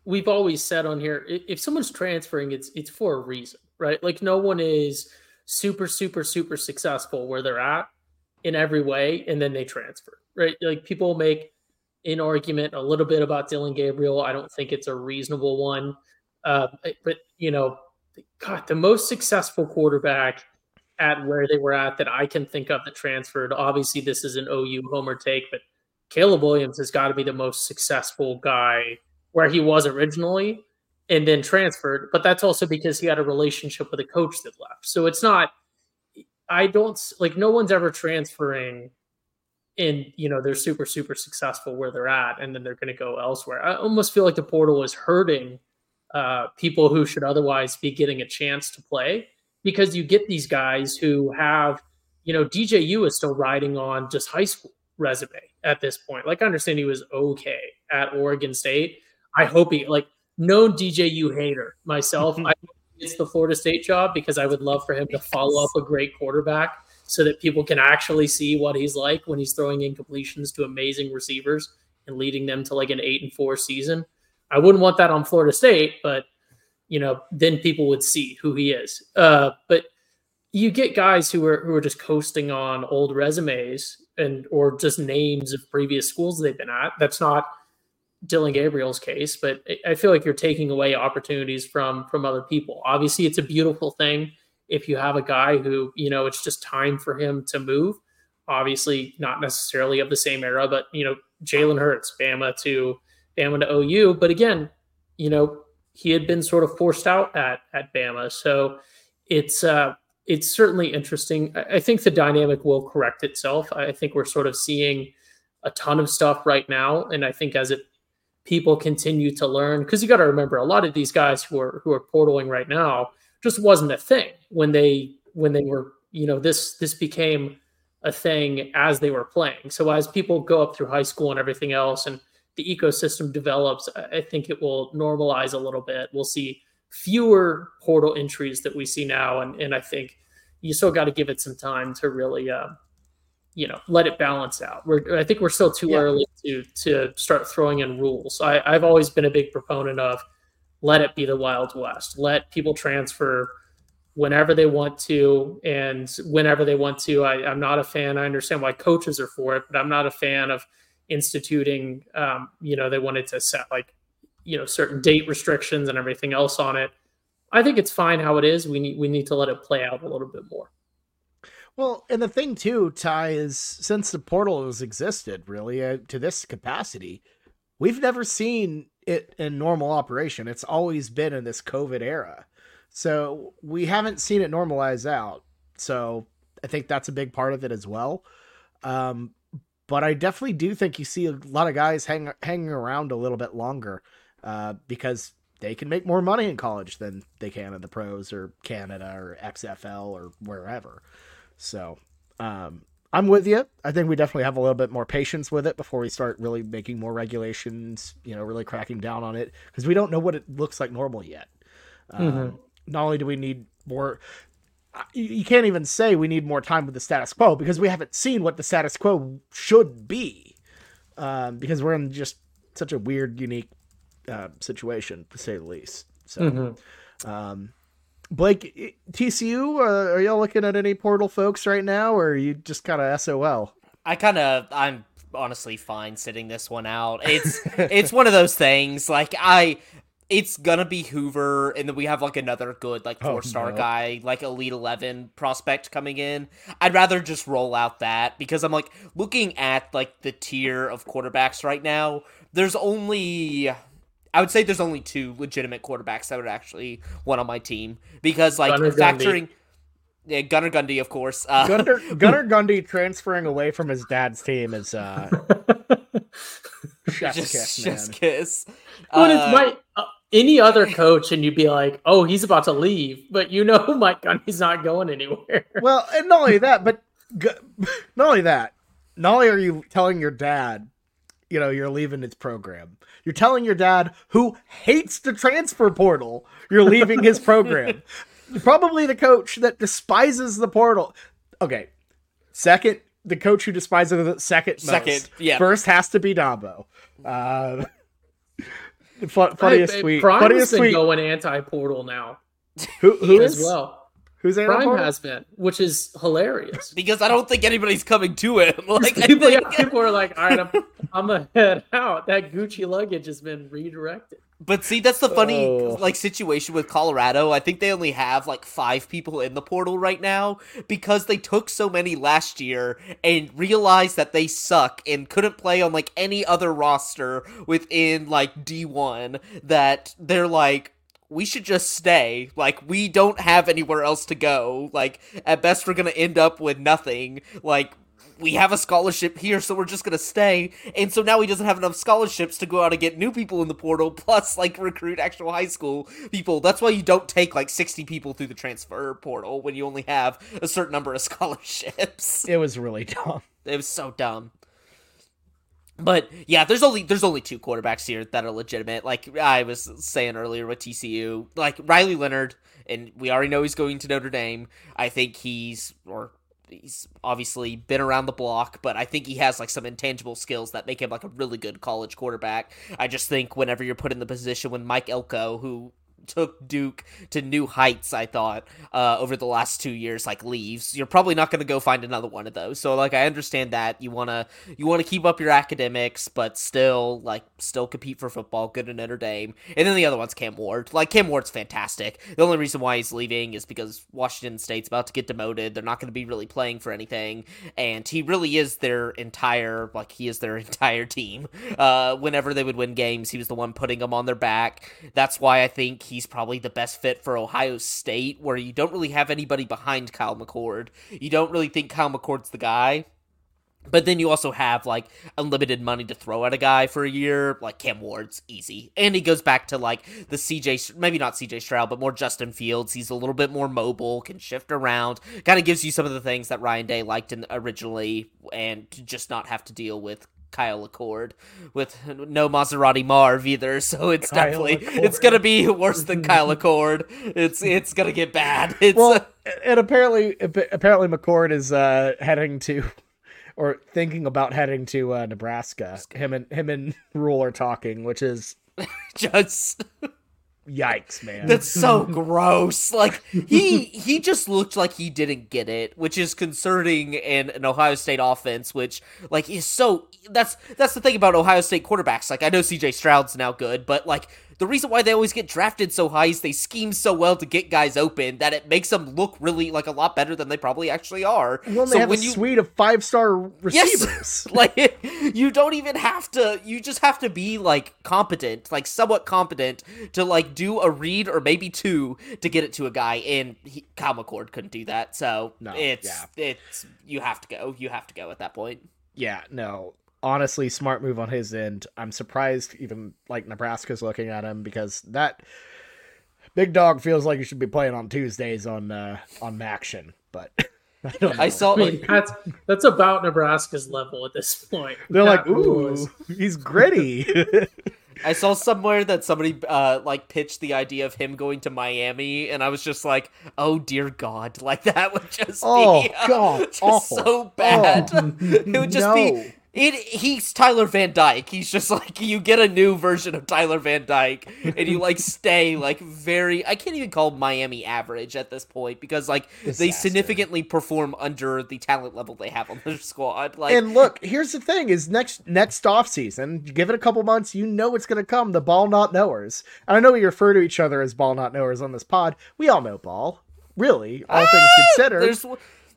we've always said on here, if someone's transferring, it's, it's for a reason, right? Like, no one is super, super, super successful where they're at in every way, and then they transfer, right? Like, people make an argument a little bit about Dylan Gabriel. I don't think it's a reasonable one. Uh, but, you know, God, the most successful quarterback at where they were at that I can think of that transferred, obviously this is an O U homer take, but Caleb Williams has got to be the most successful guy where he was originally, and then transferred, but that's also because he had a relationship with a coach that left. So it's not, I don't like no one's ever transferring in, you know, they're super, super successful where they're at, and then they're going to go elsewhere. I almost feel like the portal is hurting uh, people who should otherwise be getting a chance to play, because you get these guys who have, you know, D J U is still riding on just high school resume at this point. Like, I understand he was okay at Oregon State. I hope he, like, no D J U hater myself. I hope he gets the Florida State job, because I would love for him to follow up a great quarterback so that people can actually see what he's like when he's throwing incompletions to amazing receivers and leading them to like an eight and four season. I wouldn't want that on Florida State, but, you know, then people would see who he is. Uh, but you get guys who are who are just coasting on old resumes and or just names of previous schools they've been at. That's not Dylan Gabriel's case, but I feel like you're taking away opportunities from from other people. Obviously, it's a beautiful thing if you have a guy who, you know, it's just time for him to move. Obviously, not necessarily of the same era, but, you know, Jalen Hurts, Bama to Bama to O U. But again, you know, he had been sort of forced out at at Bama, so it's. Uh, It's certainly interesting. I think the dynamic will correct itself. I think we're sort of seeing a ton of stuff right now. And I think as it people continue to learn, because you got to remember a lot of these guys who are who are portaling right now just wasn't a thing when they when they were, you know, this this became a thing as they were playing. So as people go up through high school and everything else and the ecosystem develops, I think it will normalize a little bit. We'll see fewer portal entries that we see now. And, and I think you still got to give it some time to really, uh, you know, let it balance out. We're, I think we're still too yeah. early to to start throwing in rules. I, I've always been a big proponent of let it be the Wild West. Let people transfer whenever they want to and whenever they want to. I, I'm not a fan. I understand why coaches are for it, but I'm not a fan of instituting, um, you know, they wanted to set like, you know, certain date restrictions and everything else on it. I think it's fine how it is. We need, we need to let it play out a little bit more. Well, and the thing too, Ty, is since the portal has existed really uh, to this capacity, we've never seen it in normal operation. It's always been in this COVID era. So we haven't seen it normalize out. So I think that's a big part of it as well. Um, but I definitely do think you see a lot of guys hang, hanging around a little bit longer. Uh, because they can make more money in college than they can in the pros or Canada or X F L or wherever. So um, I'm with you. I think we definitely have a little bit more patience with it before we start really making more regulations, you know, really cracking down on it, because we don't know what it looks like normal yet. Mm-hmm. Um, not only do we need more, you can't even say we need more time with the status quo, because we haven't seen what the status quo should be, um, because we're in just such a weird, unique Uh, situation, to say the least. So, mm-hmm. um, Blake, T C U, uh, are y'all looking at any portal folks right now, or are you just kind of S O L? I kind of, I'm honestly fine sitting this one out. It's it's one of those things. Like I, it's gonna be Hoover, and then we have like another good like four star oh, no. guy, like Elite Eleven prospect coming in. I'd rather just roll out that, because I'm like looking at like the tier of quarterbacks right now. There's only. I would say there's only two legitimate quarterbacks that would actually want on my team, because like Gunner factoring Gundy. Yeah, Gunner Gundy, of course, uh, Gunner, Gunner Gundy transferring away from his dad's team is uh chef's just, kiss, man. Just kiss. What uh, is my, uh, any other coach and you'd be like, oh, he's about to leave, but you know, Mike Gundy's not going anywhere. Well, and not only that, but not only that, not only are you telling your dad, you know, you're leaving his program. You're telling your dad, who hates the transfer portal, you're leaving his program. Probably the coach that despises the portal. Okay. Second, the coach who despises the second second, most. Yeah. First has to be Dabo. Uh, fun, funniest I, tweet. Prime funniest has been tweet. Going anti-portal now. Who, who is? As well. Who's Prime has been, which is hilarious. Because I don't think anybody's coming to him. Like, people, I think... yeah, people are like, all right, I'm, I'm going to head out. That Gucci luggage has been redirected. But see, that's the funny oh. like situation with Colorado. I think they only have like five people in the portal right now, because they took so many last year and realized that they suck and couldn't play on like any other roster within like D one, that they're like, we should just stay. Like, we don't have anywhere else to go. Like, at best, we're going to end up with nothing. Like, we have a scholarship here, so we're just going to stay. And so now he doesn't have enough scholarships to go out and get new people in the portal, plus, like, recruit actual high school people. That's why you don't take, like, sixty people through the transfer portal when you only have a certain number of scholarships. It was really dumb. It was so dumb. But yeah, there's only there's only two quarterbacks here that are legitimate. Like I was saying earlier with T C U, like Riley Leonard, and we already know he's going to Notre Dame. I think he's or he's obviously been around the block, but I think he has like some intangible skills that make him like a really good college quarterback. I just think whenever you're put in the position when Mike Elko, who took Duke to new heights, I thought, uh, over the last two years, like, leaves, you're probably not going to go find another one of those. So, like, I understand that you want to you want to keep up your academics, but still, like, still compete for football, good in Notre Dame. And then the other one's Cam Ward. Like, Cam Ward's fantastic. The only reason why he's leaving is because Washington State's about to get demoted. They're not going to be really playing for anything. And he really is their entire, like, he is their entire team. Uh, whenever they would win games, he was the one putting them on their back. That's why I think he's probably the best fit for Ohio State, where you don't really have anybody behind Kyle McCord. You don't really think Kyle McCord's the guy. But then you also have, like, unlimited money to throw at a guy for a year. Like, Cam Ward's easy. And he goes back to, like, the C J, maybe not C J Stroud, but more Justin Fields. He's a little bit more mobile, can shift around. Kind of gives you some of the things that Ryan Day liked in, originally, and to just not have to deal with Kyle McCord with no Maserati Marv either, so it's Kyle definitely McCord. It's gonna be worse than Kyle McCord. It's it's gonna get bad. It's well, uh, and apparently apparently McCord is uh, heading to or thinking about heading to uh, Nebraska. Him and him and Rule are talking, which is just. Yikes, man. That's so gross. Like, he he just looked like he didn't get it, which is concerning in an Ohio State offense, which, like, is so... That's that's the thing about Ohio State quarterbacks. Like, I know C J Stroud's now good, but, like, the reason why they always get drafted so high is they scheme so well to get guys open that it makes them look really, like, a lot better than they probably actually are. Well, so they have when a you... suite of five-star receivers. Yes! Like, you don't even have to... You just have to be, like, competent, like, somewhat competent to, like, do a read or maybe two to get it to a guy, and he, Kyle McCord couldn't do that, so no, it's yeah. it's you have to go. You have to go at that point. Yeah, no. Honestly, smart move on his end. I'm surprised even like Nebraska's looking at him because that big dog feels like you should be playing on Tuesdays on uh, on Maction, but I don't know. I saw I mean, that's that's about Nebraska's level at this point. They're Not like, ooh, ooh, he's gritty. I saw somewhere that somebody, uh, like, pitched the idea of him going to Miami, and I was just like, oh, dear God. Like, that would just oh, be uh, God, just awful. so bad. Oh, it would just no. be... It, he's Tyler Van Dyke. He's just like, you get a new version of Tyler Van Dyke, and you, like, stay, like, very... I can't even call Miami average at this point, because, like, Disaster. they significantly perform under the talent level they have on their squad. Like, and look, here's the thing, is next next offseason, give it a couple months, you know it's going to come, the ball not knowers. And I know we refer to each other as ball not knowers on this pod. We all know ball. Really, all ah, things considered. There's...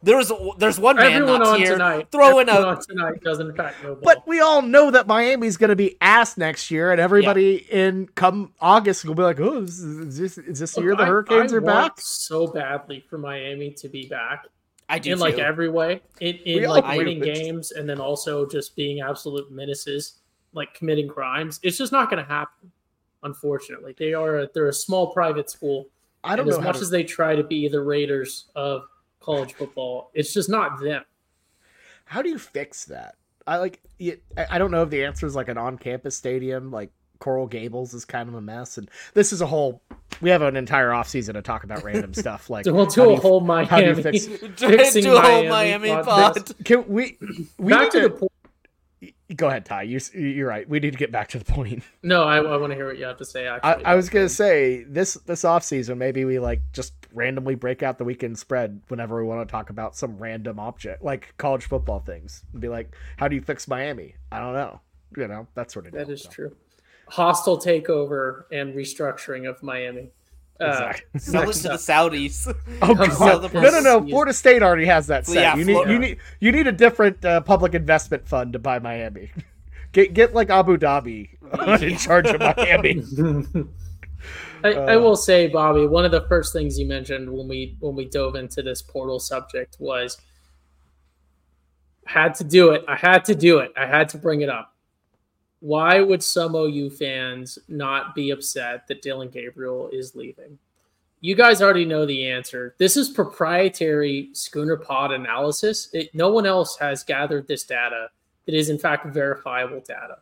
There was, there's one man Everyone not on here tonight. throwing Everyone a... Tonight doesn't pack no ball. But we all know that Miami's going to be ass next year, and everybody yeah. in come August will be like, oh, is this, is this the Look, year the I, Hurricanes I are back? so badly for Miami to be back. I do, In, too. like, every way. In, in like, winning games, and then also just being absolute menaces, like, committing crimes. It's just not going to happen, unfortunately. They are, they're a small private school. I don't know. As much to... as they try to be the Raiders of... college football, it's just not them. How do you fix that? I like it, I don't know if the answer is like an on-campus stadium. Like Coral Gables is kind of a mess, and this is a whole we have an entire offseason to talk about random stuff like we'll do a whole Miami how do you fix fixing do a whole Miami, Miami pod. Can we we back to the point. Go ahead, Ty. You're, you're right. We need to get back to the point. No, I, I want to hear what you have to say. Actually, I, I was going to say this this offseason, maybe we like just randomly break out the weekend spread whenever we want to talk about some random object, like college football things. And be like, how do you fix Miami? I don't know. You know, that sort of thing. That is so. true. Hostile takeover and restructuring of Miami. Exactly. Uh, sell it to the Saudis. Oh, God. No, no, no. Florida State already has that set. Yeah, you need, you need, you need a different uh, public investment fund to buy Miami. Get, get like Abu Dhabi yeah. in charge of Miami. I, uh, I will say, Bobby, one of the first things you mentioned when we when we dove into this portal subject was had to do it. I had to do it. I had to bring it up. Why would some O U fans not be upset that Dylan Gabriel is leaving? You guys already know the answer. This is proprietary Schooner Pod analysis. It, no one else has gathered this data. It is, in fact, verifiable data.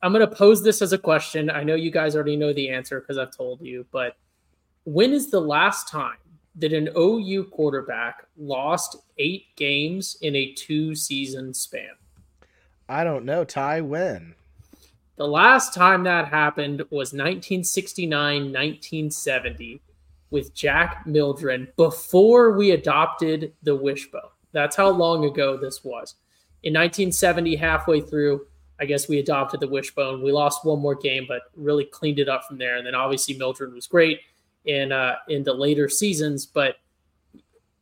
I'm going to pose this as a question. I know you guys already know the answer because I've told you, but when is the last time that an O U quarterback lost eight games in a two-season span? I don't know, Ty, when? The last time that happened was nineteen sixty-nine, nineteen seventy with Jack Mildren before we adopted the wishbone. That's how long ago this was. In nineteen seventy, halfway through, I guess we adopted the wishbone. We lost one more game, but really cleaned it up from there. And then obviously Mildren was great in, uh, in the later seasons, but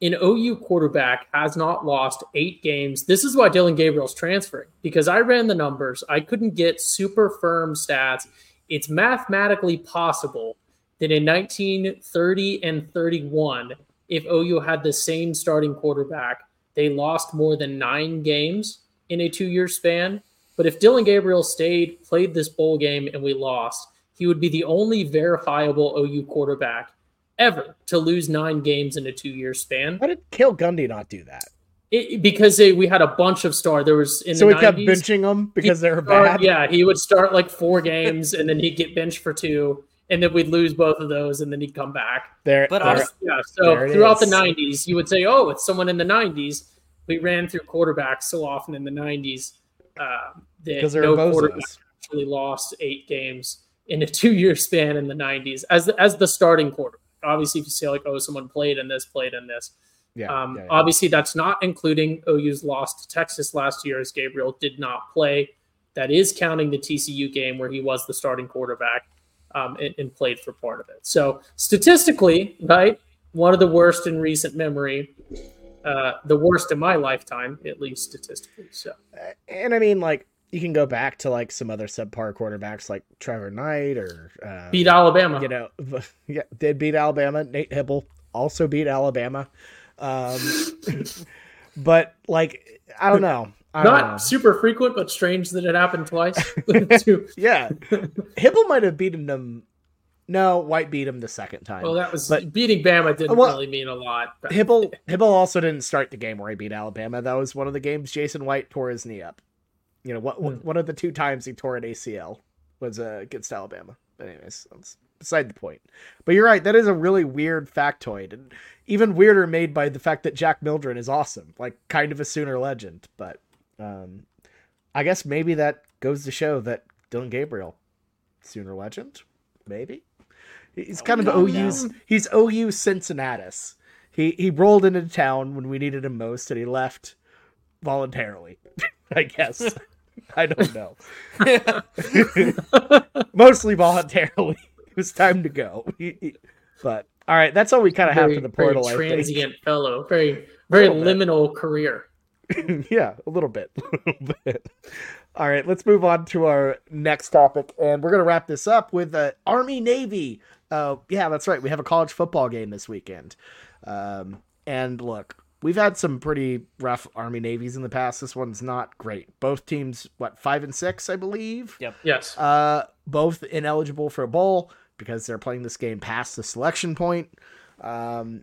an O U quarterback has not lost eight games. This is why Dylan Gabriel's transferring, because I ran the numbers. I couldn't get super firm stats. It's mathematically possible that in nineteen thirty and thirty-one, if O U had the same starting quarterback, they lost more than nine games in a two-year span. But if Dylan Gabriel stayed, played this bowl game, and we lost, he would be the only verifiable O U quarterback ever to lose nine games in a two-year span. Why did Cale Gundy not do that? It, because they, we had a bunch of stars. There was in so the we nineties, kept benching them because they were start, bad. Yeah, he would start like four games and then he'd get benched for two, and then we'd lose both of those, and then he''d come back. There, but there, yeah. So throughout is. the nineties, you would say, "Oh, it's someone in the nineties." We ran through quarterbacks so often in the nineties uh, that no quarterback actually lost eight games in a two-year span in the nineties as the, as the starting quarterback. Obviously, if you say like, oh, someone played in this, played in this. Yeah, um, yeah, yeah. Obviously, that's not including O U's loss to Texas last year as Gabriel did not play. That is counting the T C U game where he was the starting quarterback um, and, and played for part of it. So statistically, right, one of the worst in recent memory, uh, the worst in my lifetime, at least statistically. So, and I mean, like, you can go back to like some other subpar quarterbacks like Trevor Knight or um, beat Alabama. You know, yeah, they beat Alabama. Nate Hibble also beat Alabama, um, but like I don't know. I Not don't know. Super frequent, but strange that it happened twice. Yeah, Hibble might have beaten them. No, White beat him the second time. Well, that was but, beating Bama didn't well, really mean a lot. But. Hibble Hibble also didn't start the game where he beat Alabama. That was one of the games Jason White tore his knee up. You know, what, mm. one of the two times he tore an A C L was uh, against Alabama. But anyways, that's beside the point. But you're right. That is a really weird factoid, and even weirder made by the fact that Jack Mildren is awesome, like kind of a Sooner legend. But um, I guess maybe that goes to show that Dylan Gabriel, Sooner legend, maybe. He's oh, kind of no, O U's. No. He's O U Cincinnatus. He, he rolled into town when we needed him most, and he left voluntarily, I guess. I don't know. Mostly voluntarily. It was time to go. But all right, that's all we kind of have for the portal. Very transient fellow, very very liminal career. Yeah, a little bit. A little bit. All right, let's move on to our next topic, and we're gonna wrap this up with uh, Army Navy. Uh, yeah, that's right. We have a college football game this weekend, um, and look. We've had some pretty rough Army Navies in the past. This one's not great. Both teams, what, five and six, I believe? Yep. Yes. Uh, both ineligible for a bowl because they're playing this game past the selection point. Um,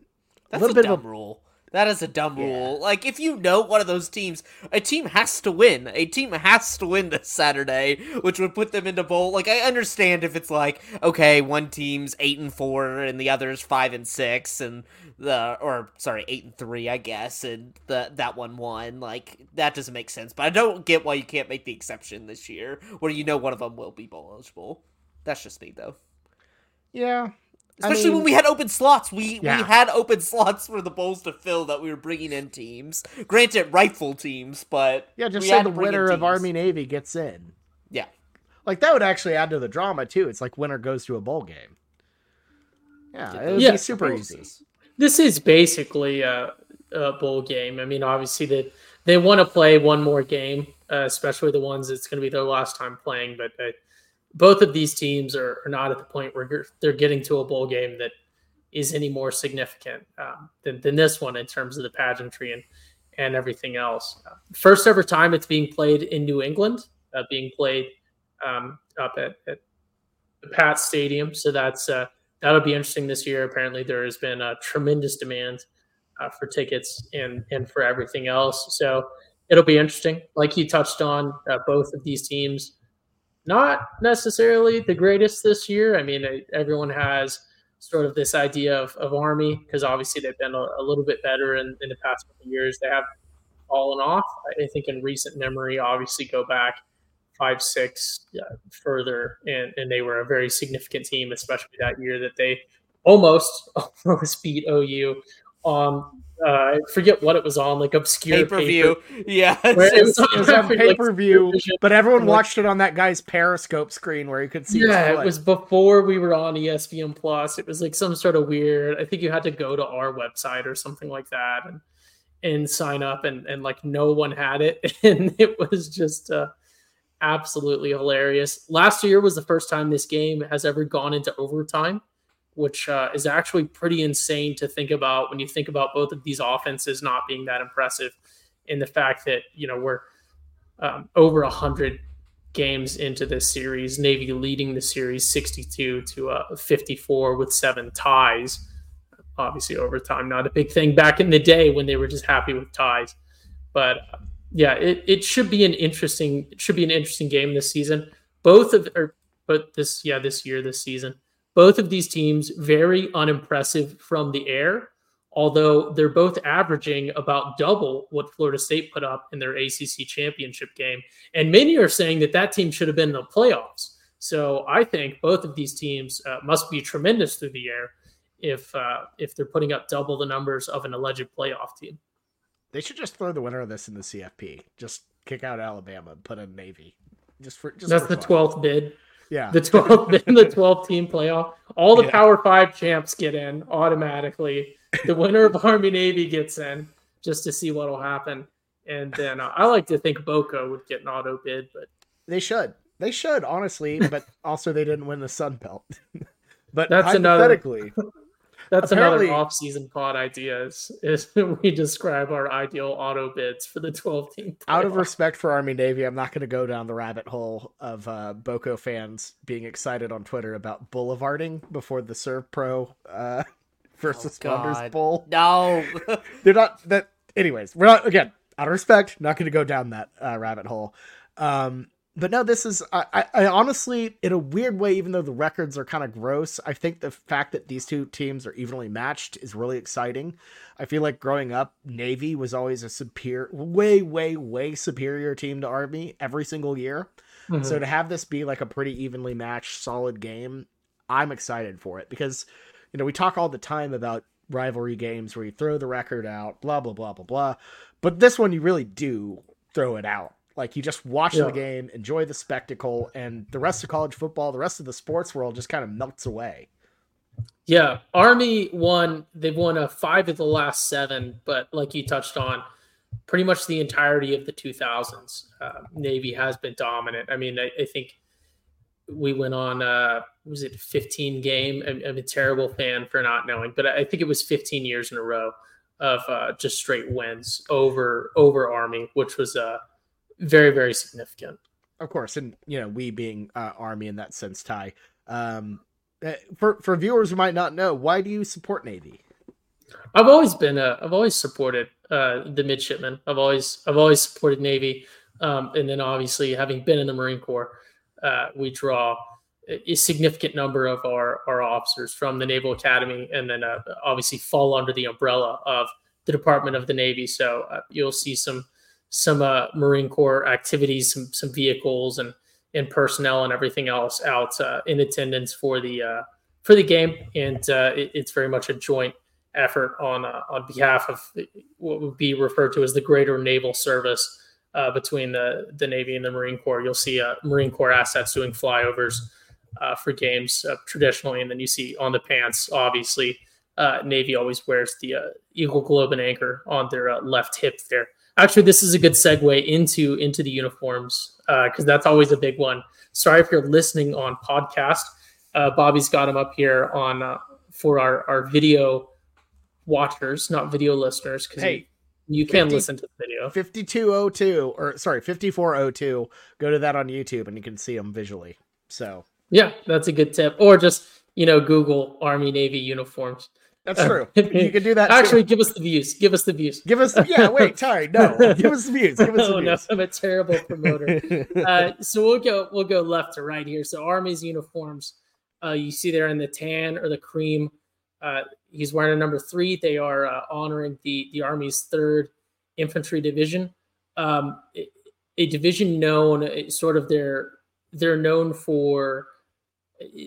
That's a little a bit dumb of a rule. That is a dumb yeah. rule. Like, if you know one of those teams, a team has to win. A team has to win this Saturday, which would put them into bowl. Like, I understand if it's like, okay, one team's eight and four and the other's five and six and... The or sorry, eight and three, I guess, and the that one won. Like that doesn't make sense. But I don't get why you can't make the exception this year, where you know one of them will be bowl eligible. That's just me, though. Yeah, especially I mean, when we had open slots, we yeah. we had open slots for the bowls to fill that we were bringing in teams. Granted, rightful teams, but yeah, just say the winner of Army Navy gets in. Yeah, like that would actually add to the drama too. It's like winner goes to a bowl game. Yeah, it would yeah, be super easy. This is basically a, a bowl game. I mean, obviously, they, they want to play one more game, uh, especially the ones that's going to be their last time playing. But I, both of these teams are, are not at the point where they're getting to a bowl game that is any more significant uh, than, than this one in terms of the pageantry and, and everything else. Uh, first ever time it's being played in New England, uh, being played um, up at, at the Pat Stadium. So that's uh, that'll be interesting this year. Apparently there has been a tremendous demand uh, for tickets and, and for everything else. So it'll be interesting. Like you touched on, uh, both of these teams, not necessarily the greatest this year. I mean, everyone has sort of this idea of, of Army because obviously they've been a, a little bit better in, in the past couple of years. They have all in off. I think in recent memory, obviously go back five, six uh, further, and, and they were a very significant team, especially that year that they almost, almost beat O U on, uh, I forget what it was on, like obscure pay-per-view. Paper. Yeah, it was, it was on pay-per-view, but everyone watched it on that guy's Periscope screen where you could see. Yeah, it was before we were on E S P N Plus. It was like some sort of weird. I think you had to go to our website or something like that and and sign up, and and like no one had it, and it was just uh, absolutely hilarious. Last year was the first time this game has ever gone into overtime, which uh, is actually pretty insane to think about when you think about both of these offenses not being that impressive, and the fact that, you know, we're um, over one hundred games into this series, Navy leading the series sixty-two to uh, fifty-four with seven ties. Obviously, overtime, not a big thing back in the day when they were just happy with ties. But uh, yeah, it, it should be an interesting it should be an interesting game this season. Both of or but this yeah this year this season. Both of these teams very unimpressive from the air, although they're both averaging about double what Florida State put up in their A C C championship game. And many are saying that that team should have been in the playoffs. So I think both of these teams uh, must be tremendous through the air if uh, if they're putting up double the numbers of an alleged playoff team. They should just throw the winner of this in the C F P. Just kick out Alabama and put in Navy. Just for just that's for the fun. twelfth bid. Yeah, the twelfth in the twelve team playoff. All the yeah. Power Five champs get in automatically. The winner of Army Navy gets in just to see what will happen. And then uh, I like to think Boca would get an auto bid, but they should. They should honestly, but also they didn't win the Sun Belt. But that's hypothetically, another. That's another off-season pod idea is, is we describe our ideal auto bids for the twelve team playoff. Out of respect for Army Navy, I'm not going to go down the rabbit hole of uh, Boco fans being excited on Twitter about boulevarding before the Serve Pro uh, first oh, responders God. bowl. No, they're not that. Anyways, we're not again out of respect. Not going to go down that uh, rabbit hole. Um, But no, this is, I, I, I honestly, in a weird way, even though the records are kind of gross, I think the fact that these two teams are evenly matched is really exciting. I feel like growing up, Navy was always a superior, way, way, way superior team to Army every single year. Mm-hmm. So to have this be like a pretty evenly matched, solid game, I'm excited for it because, you know, we talk all the time about rivalry games where you throw the record out, blah, blah, blah, blah, blah. But this one, you really do throw it out. Like, you just watch yeah. the game, enjoy the spectacle, and the rest of college football, the rest of the sports world just kind of melts away. Yeah, Army won. They've won a five of the last seven, but like you touched on, pretty much the entirety of the two thousands, uh, Navy has been dominant. I mean, I, I think we went on, uh, was it fifteen game? I'm, I'm a terrible fan for not knowing, but I think it was fifteen years in a row of uh, just straight wins over over Army, which was a uh, very, very significant. Of course. And, you know, we being uh, Army in that sense, Ty, um, for, for viewers who might not know, why do you support Navy? I've always been, a, I've always supported uh, the midshipmen. I've always, I've always supported Navy. Um, and then obviously having been in the Marine Corps, uh, we draw a significant number of our, our officers from the Naval Academy and then uh, obviously fall under the umbrella of the Department of the Navy. So uh, you'll see some, some uh, Marine Corps activities, some some vehicles and and personnel and everything else out uh, in attendance for the uh, for the game, and uh, it, it's very much a joint effort on uh, on behalf of what would be referred to as the greater naval service uh, between the the Navy and the Marine Corps. You'll see uh, Marine Corps assets doing flyovers uh, for games uh, traditionally, and then you see on the pants, obviously, uh, Navy always wears the uh, Eagle Globe and Anchor on their uh, left hip there. actually, this is a good segue into, into the uniforms, because uh, that's always a big one. Sorry if you're listening on podcast. Uh, Bobby's got them up here on uh, for our, our video watchers, not video listeners, because hey, you, you can fifty listen to the video. fifty-two oh two, or sorry, fifty-four oh two. Go to that on YouTube and you can see them visually. So yeah, that's a good tip. Or just, you know, Google Army, Navy uniforms. That's true. You can do that. Actually, too. give us the views. Give us the views. Give us. The, yeah, wait. Sorry, no. Give us the views. Give us the oh, views. No, I'm a terrible promoter. uh, so we'll go. We'll go left to right here. So Army's uniforms. Uh, you see there in the tan or the cream. Uh, he's wearing a number three. They are uh, honoring the the Army's third Infantry Division, um, a division known sort of their. They're known for.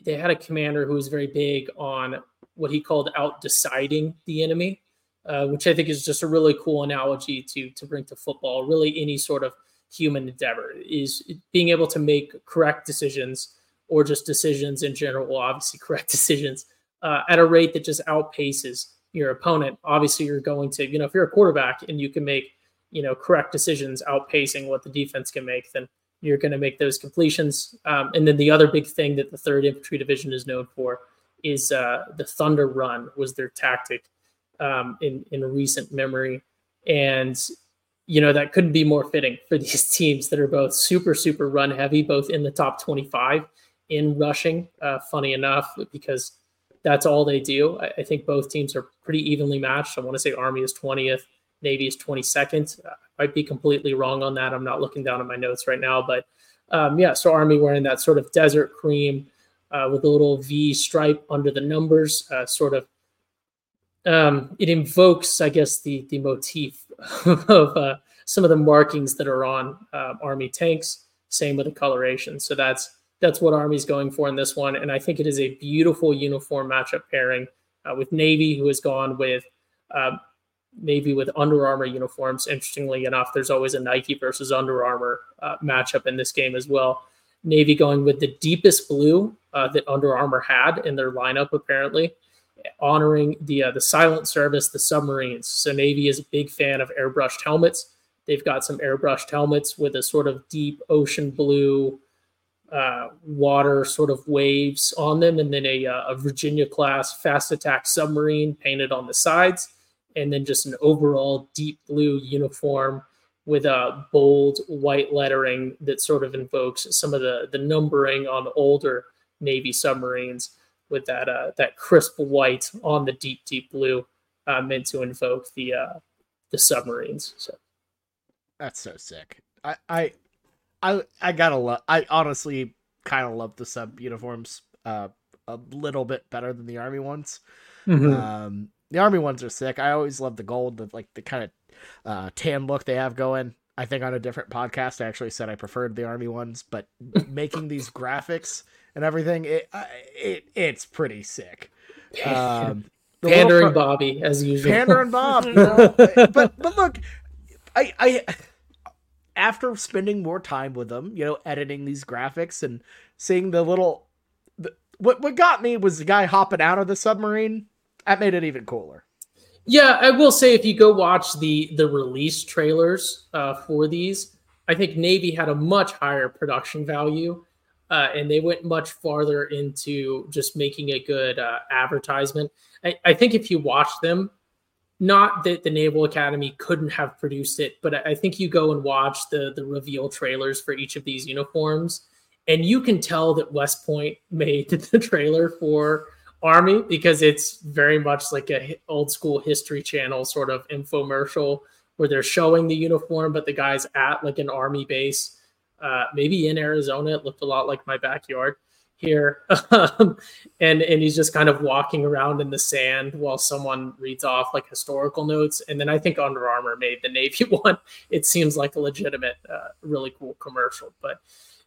They had a commander who was very big on what he called out deciding the enemy, uh, which I think is just a really cool analogy to, to bring to football. Really any sort of human endeavor is being able to make correct decisions, or just decisions in general, well, obviously correct decisions uh, at a rate that just outpaces your opponent. Obviously you're going to, you know, if you're a quarterback and you can make, you know, correct decisions outpacing what the defense can make, then you're going to make those completions. Um, and then the other big thing that the third Infantry Division is known for is uh, the Thunder Run was their tactic um, in, in recent memory. And, you know, that couldn't be more fitting for these teams that are both super, super run heavy, both in the top twenty-five in rushing, uh, funny enough, because that's all they do. I, I think both teams are pretty evenly matched. I want to say Army is twentieth, Navy is twenty-second. I might be completely wrong on that. I'm not looking down at my notes right now, but um, yeah, so Army wearing that sort of desert cream, Uh, with a little V stripe under the numbers, uh, sort of, um, it invokes, I guess, the the motif of uh, some of the markings that are on uh, Army tanks. Same with the coloration. So that's that's what Army's going for in this one, and I think it is a beautiful uniform matchup pairing uh, with Navy, who has gone with uh, Navy with Under Armour uniforms. Interestingly enough, there's always a Nike versus Under Armour uh, matchup in this game as well. Navy going with the deepest blue uh, that Under Armour had in their lineup, apparently, honoring the uh, the silent service, the submarines. So Navy is a big fan of airbrushed helmets. They've got some airbrushed helmets with a sort of deep ocean blue uh, water sort of waves on them, and then a, a Virginia-class fast attack submarine painted on the sides, and then just an overall deep blue uniform with a bold white lettering that sort of invokes some of the, the numbering on older Navy submarines, with that uh, that crisp white on the deep, deep blue uh, meant to invoke the uh, the submarines. So that's so sick. I I I, I gotta love. I honestly kind of love the sub uniforms uh, a little bit better than the Army ones. Mm-hmm. Um, the Army ones are sick. I always love the gold, the like the kind of uh tan look they have going. I think on a different podcast I actually said I preferred the Army ones, but making these graphics and everything, it it it's pretty sick. Um pandering pro- Bobby as usual. Pandering Bob. You know? but but look, I I after spending more time with them, you know, editing these graphics and seeing the little the, what what got me was the guy hopping out of the submarine. That made it even cooler. Yeah, I will say if you go watch the the release trailers uh, for these, I think Navy had a much higher production value, uh, and they went much farther into just making a good uh, advertisement. I, I think if you watch them, not that the Naval Academy couldn't have produced it, but I think you go and watch the the reveal trailers for each of these uniforms, and you can tell that West Point made the trailer for Army, because it's very much like a old school History Channel sort of infomercial where they're showing the uniform, but the guy's at like an Army base, uh, maybe in Arizona. It looked a lot like my backyard here. Um, and, and he's just kind of walking around in the sand while someone reads off like historical notes. And then I think Under Armour made the Navy one. It seems like a legitimate, uh, really cool commercial, but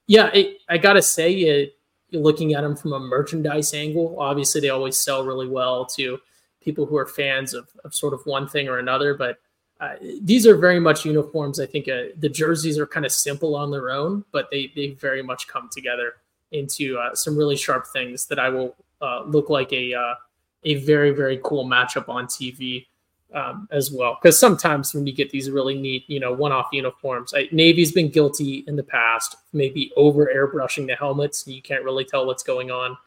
yeah, it, I gotta say it, looking at them from a merchandise angle, obviously they always sell really well to people who are fans of, of sort of one thing or another, but uh, these are very much uniforms. I think uh, the jerseys are kind of simple on their own, but they, they very much come together into uh, some really sharp things that I will uh, look like a, uh, a very, very cool matchup on T V um, as well. Because sometimes when you get these really neat, you know, one-off uniforms, I, Navy's been guilty in the past, maybe over airbrushing the helmets. You can't really tell what's going on,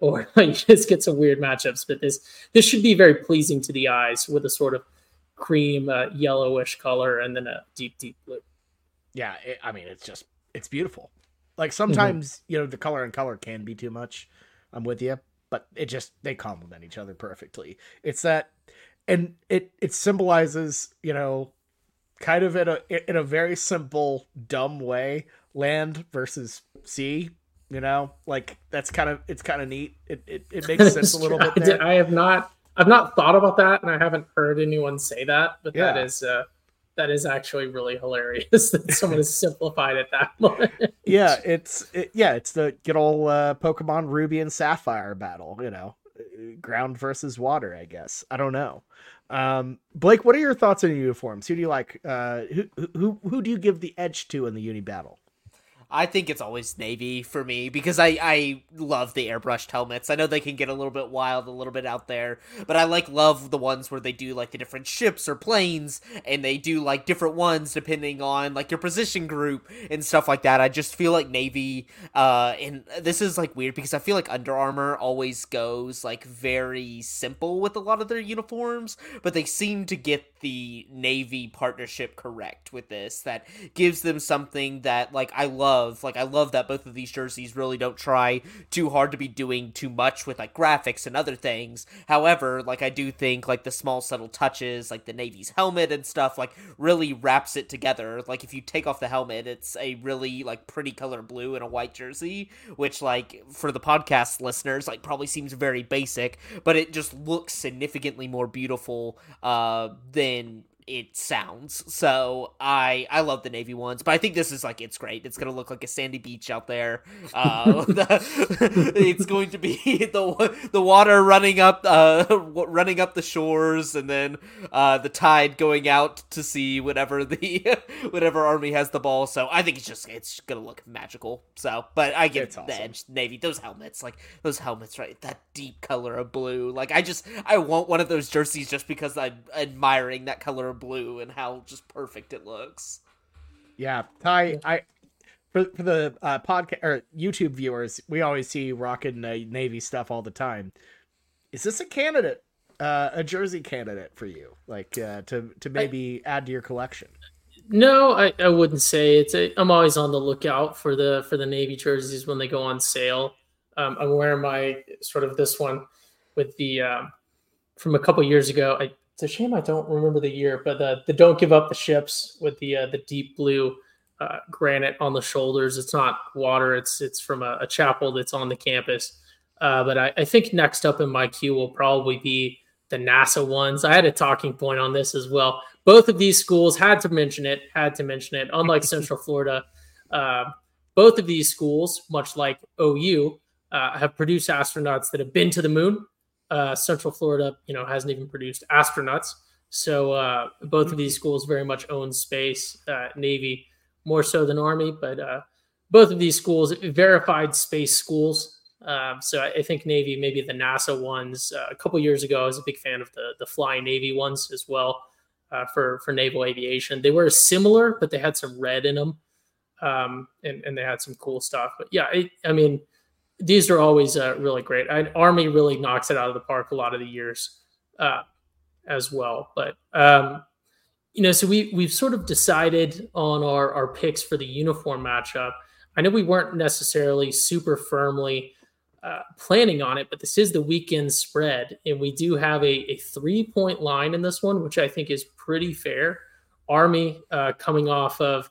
or you just get some weird matchups. But this this should be very pleasing to the eyes with a sort of cream, uh, yellowish color, and then a deep, deep blue. Yeah, it, I mean, it's just, it's beautiful. Like sometimes, mm-hmm. you know, the color and color can be too much. I'm with you. But it just, they complement each other perfectly. It's that, and it it symbolizes, you know, kind of in a in a very simple, dumb way, land versus sea. You know, like that's kind of, it's kind of neat. It it, it makes sense a little bit there. I have not, I've not thought about that, and I haven't heard anyone say that. But yeah. that is. Uh... That is actually really hilarious that someone has simplified it that much. Yeah, it's it, yeah, it's the good old uh, Pokemon Ruby and Sapphire battle. You know, ground versus water. I guess I don't know. Um, Blake, what are your thoughts on uniforms? Who do you like? Uh, who who who do you give the edge to in the uni battle? I think it's always Navy for me because I I love the airbrushed helmets. I know they can get a little bit wild, a little bit out there, but I like love the ones where they do like the different ships or planes, and they do like different ones depending on like your position group and stuff like that. I just feel like Navy, uh, and this is like weird because I feel like Under Armour always goes like very simple with a lot of their uniforms, but they seem to get the Navy partnership correct with this. That gives them something that like I love. Like, I love that both of these jerseys really don't try too hard to be doing too much with, like, graphics and other things. However, like, I do think, like, the small subtle touches, like the Navy's helmet and stuff, like, really wraps it together. Like, if you take off the helmet, it's a really, like, pretty color blue and a white jersey, which, like, for the podcast listeners, like, probably seems very basic, but it just looks significantly more beautiful uh, than... it sounds. So I I love the Navy ones, but I think this is like, it's great. It's gonna look like a sandy beach out there. Uh, the, it's going to be the the water running up uh running up the shores, and then uh the tide going out to sea whenever the whenever Army has the ball. So I think it's just it's gonna look magical. So, but I get awesome. The edge Navy. Those helmets, like those helmets, right? That deep color of blue. Like I just I want one of those jerseys just because I'm admiring that color of blue and how just perfect it looks. Yeah, Ty, I for, for the uh, podcast or YouTube viewers, we always see you rocking uh, Navy stuff all the time. Is this a candidate, uh, a jersey candidate for you, like uh, to to maybe I, add to your collection? No, I, I wouldn't say it's. A, I'm always on the lookout for the for the Navy jerseys when they go on sale. Um, I'm wearing my sort of this one with the um, from a couple years ago. I. It's a shame I don't remember the year, but the, the "Don't Give Up the Ships" with the uh, the deep blue uh, granite on the shoulders. It's not water. It's it's from a, a chapel that's on the campus. Uh, but I, I think next up in my queue will probably be the NASA ones. I had a talking point on this as well. Both of these schools had to mention it. Had to mention it. Unlike Central Florida, uh, both of these schools, much like O U, uh, have produced astronauts that have been to the moon. Uh, Central Florida, you know, hasn't even produced astronauts. So uh, both of these schools very much own space, uh, Navy more so than Army, but uh, both of these schools, verified space schools. Um, so I, I think Navy, maybe the NASA ones, uh, a couple years ago, I was a big fan of the, the Fly Navy ones as well uh, for, for naval aviation. They were similar, but they had some red in them um, and, and they had some cool stuff. But yeah, I, I mean, these are always uh, really great. I, Army really knocks it out of the park a lot of the years uh, as well. But, um, you know, so we, we've sort of decided on our, our picks for the uniform matchup. I know we weren't necessarily super firmly uh, planning on it, but this is the weekend spread. And we do have a, a three-point line in this one, which I think is pretty fair. Army uh, coming off of,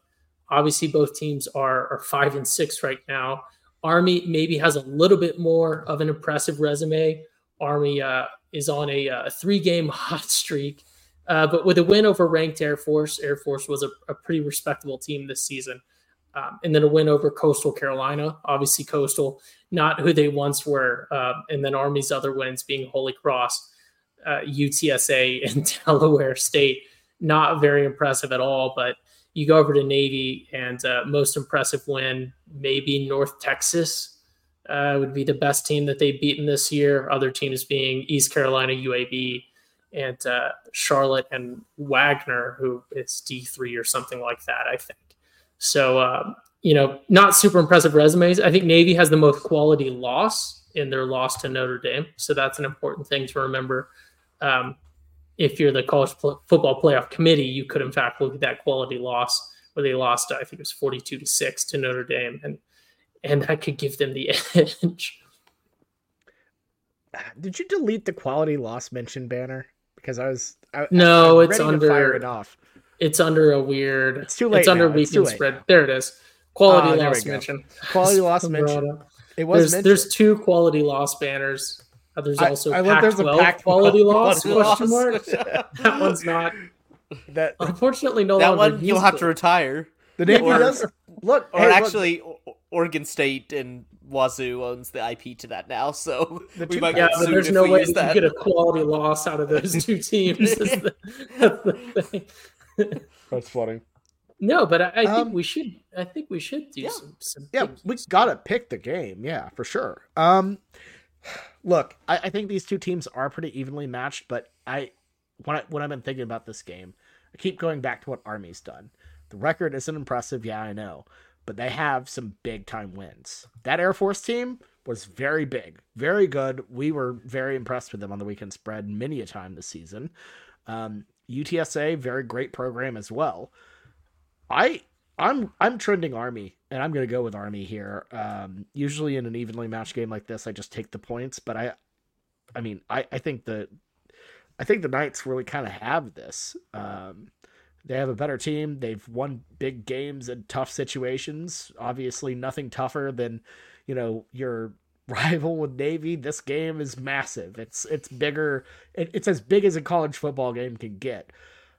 obviously both teams are, are five and six right now. Army maybe has a little bit more of an impressive resume. Army uh, is on a, a three-game hot streak. Uh, but with a win over ranked Air Force, Air Force was a, a pretty respectable team this season. Um, and then a win over Coastal Carolina, obviously Coastal, not who they once were. Uh, and then Army's other wins being Holy Cross, uh, U T S A, and Delaware State. Not very impressive at all, but you go over to Navy, and uh, most impressive win, maybe North Texas uh, would be the best team that they've beaten this year, other teams being East Carolina, U A B, and uh, Charlotte and Wagner, who is D three or something like that, I think. So, um, you know, not super impressive resumes. I think Navy has the most quality loss in their loss to Notre Dame. So that's an important thing to remember. Um, if you're the college pl- football playoff committee, you could, in fact, look at that quality loss where they lost, I think it was forty-two to six to Notre Dame. And, and that could give them the edge. Did you delete the quality loss mention banner? Because I was I, no, I'm it's ready under to fire it off. It's under a weird. It's too late. It's under now. Weekend it's Spread. Now. There it is. Quality uh, loss mention. Quality loss mention. It was there's, mentioned. There's two quality loss banners. Uh, there's I, also I love there's a Pac twelve quality loss question mark. That one's not. That unfortunately no that longer. That one you'll have to retire. The Navy or, does look. Or hey, actually, look. Oregon State and Wazoo owns the I P to that now, so the we might yeah, get but there's no way you that. Get a quality loss out of those two teams. That's the, that's the thing. That's funny. No, but I, I um, think we should. I think we should do yeah. some. some yeah, we gotta pick the game. Yeah, for sure. Um, look, I, I think these two teams are pretty evenly matched. But I, when I, when I've been thinking about this game, I keep going back to what Army's done. The record isn't impressive. Yeah, I know, but they have some big time wins. That Air Force team was very big, very good. We were very impressed with them on the Weekend Spread many a time this season. Um. U T S A, very great program as well. I I'm I'm trending Army, and I'm going to go with Army here. Um, usually in an evenly matched game like this, I just take the points, but I I mean, I, I think the I think the Knights really kind of have this. Um, they have a better team. They've won big games in tough situations. Obviously nothing tougher than, you know, your rival with Navy. This game is massive. It's it's bigger. It, it's as big as a college football game can get.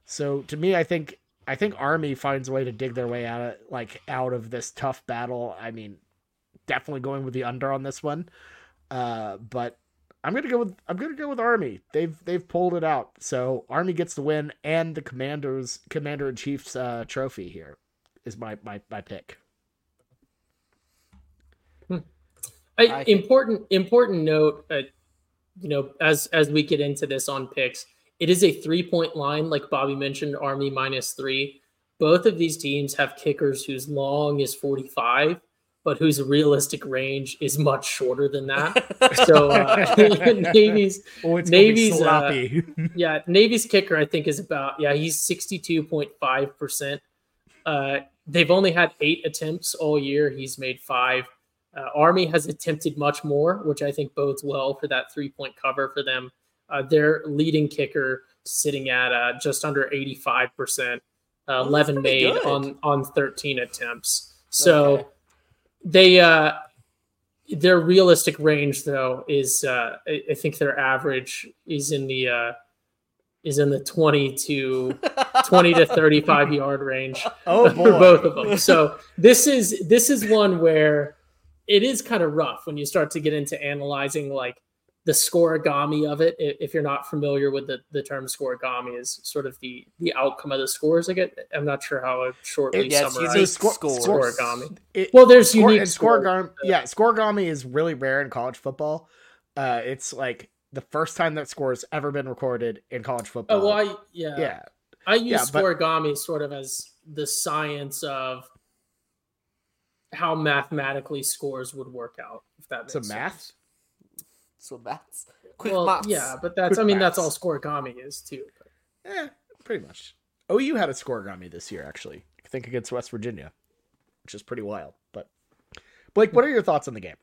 So to me, I think I think Army finds a way to dig their way out of like out of this tough battle. I mean, definitely going with the under on this one. Uh, but I'm gonna go with I'm gonna go with Army. They've they've pulled it out. So Army gets the win and the Commander's Commander in Chief's uh, trophy here is my my my pick. Hmm. I, important important note, uh, you know, as as we get into this on picks, it is a three-point line, like Bobby mentioned, Army minus three. Both of these teams have kickers whose long is forty-five, but whose realistic range is much shorter than that. So uh, Navy's oh, it's Navy's sloppy. Uh, yeah, Navy's kicker I think is about yeah he's sixty-two point five percent. Uh, they've only had eight attempts all year. He's made five. Uh, Army has attempted much more, which I think bodes well for that three-point cover for them. Uh, their leading kicker sitting at uh, just under eighty-five percent, uh, oh, eleven made good. on on thirteen attempts. So okay. they uh, their realistic range, though, is uh, I, I think their average is in the uh, is in the twenty to twenty to thirty-five yard range oh, for both of them. So this is this is one where it is kind of rough when you start to get into analyzing like the scoregami of it. If you're not familiar with the, the term scoregami, is sort of the, the outcome of the scores. I get, I'm not sure how I shortly it, yes, summarize score, score, scoregami. It, well, there's score, unique score. Scoregami, yeah, scoregami is really rare in college football. Uh, it's like the first time that score has ever been recorded in college football. Oh, well, I, yeah, yeah. I use yeah, scoregami but, sort of as the science of how mathematically scores would work out, if that makes so sense. Math? So maths? Quick well, maths. Yeah, but that's, Quick I mean, maths. That's all scoregami is, too. But. Yeah, pretty much. O U had a scoregami this year, actually. I think against West Virginia, which is pretty wild. But, Blake, what are your thoughts on the game?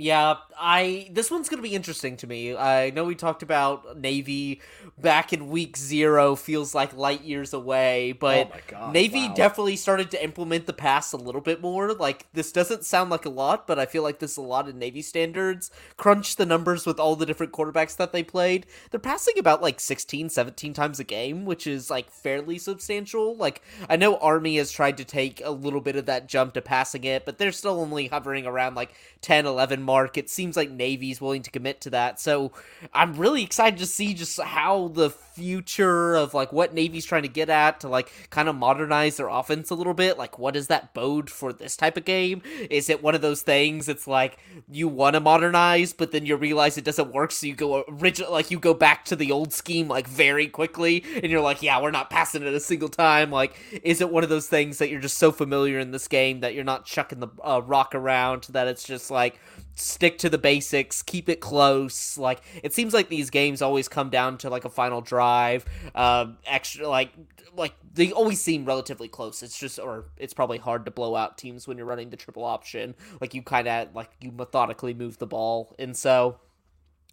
Yeah, I this one's going to be interesting to me. I know we talked about Navy back in week zero feels like light years away, but oh my God, Navy wow. definitely started to implement the pass a little bit more. Like, this doesn't sound like a lot, but I feel like this is a lot of Navy standards. Crunch the numbers with all the different quarterbacks that they played. They're passing about, like, sixteen, seventeen times a game, which is, like, fairly substantial. Like, I know Army has tried to take a little bit of that jump to passing it, but they're still only hovering around, like, ten, eleven mark. It seems like Navy's willing to commit to that, so I'm really excited to see just how the future of like what Navy's trying to get at to like kind of modernize their offense a little bit? Like, what does that bode for this type of game? Is it one of those things? It's like you want to modernize, but then you realize it doesn't work, so you go original, like you go back to the old scheme like very quickly, and you're like, yeah, we're not passing it a single time. Like, is it one of those things that you're just so familiar in this game that you're not chucking the uh, rock around, that it's just like stick to the basics, keep it close? Like, it seems like these games always come down to like a final drive, um extra like like they always seem relatively close. It's just, or it's probably hard to blow out teams when you're running the triple option. Like, you kind of like you methodically move the ball, and so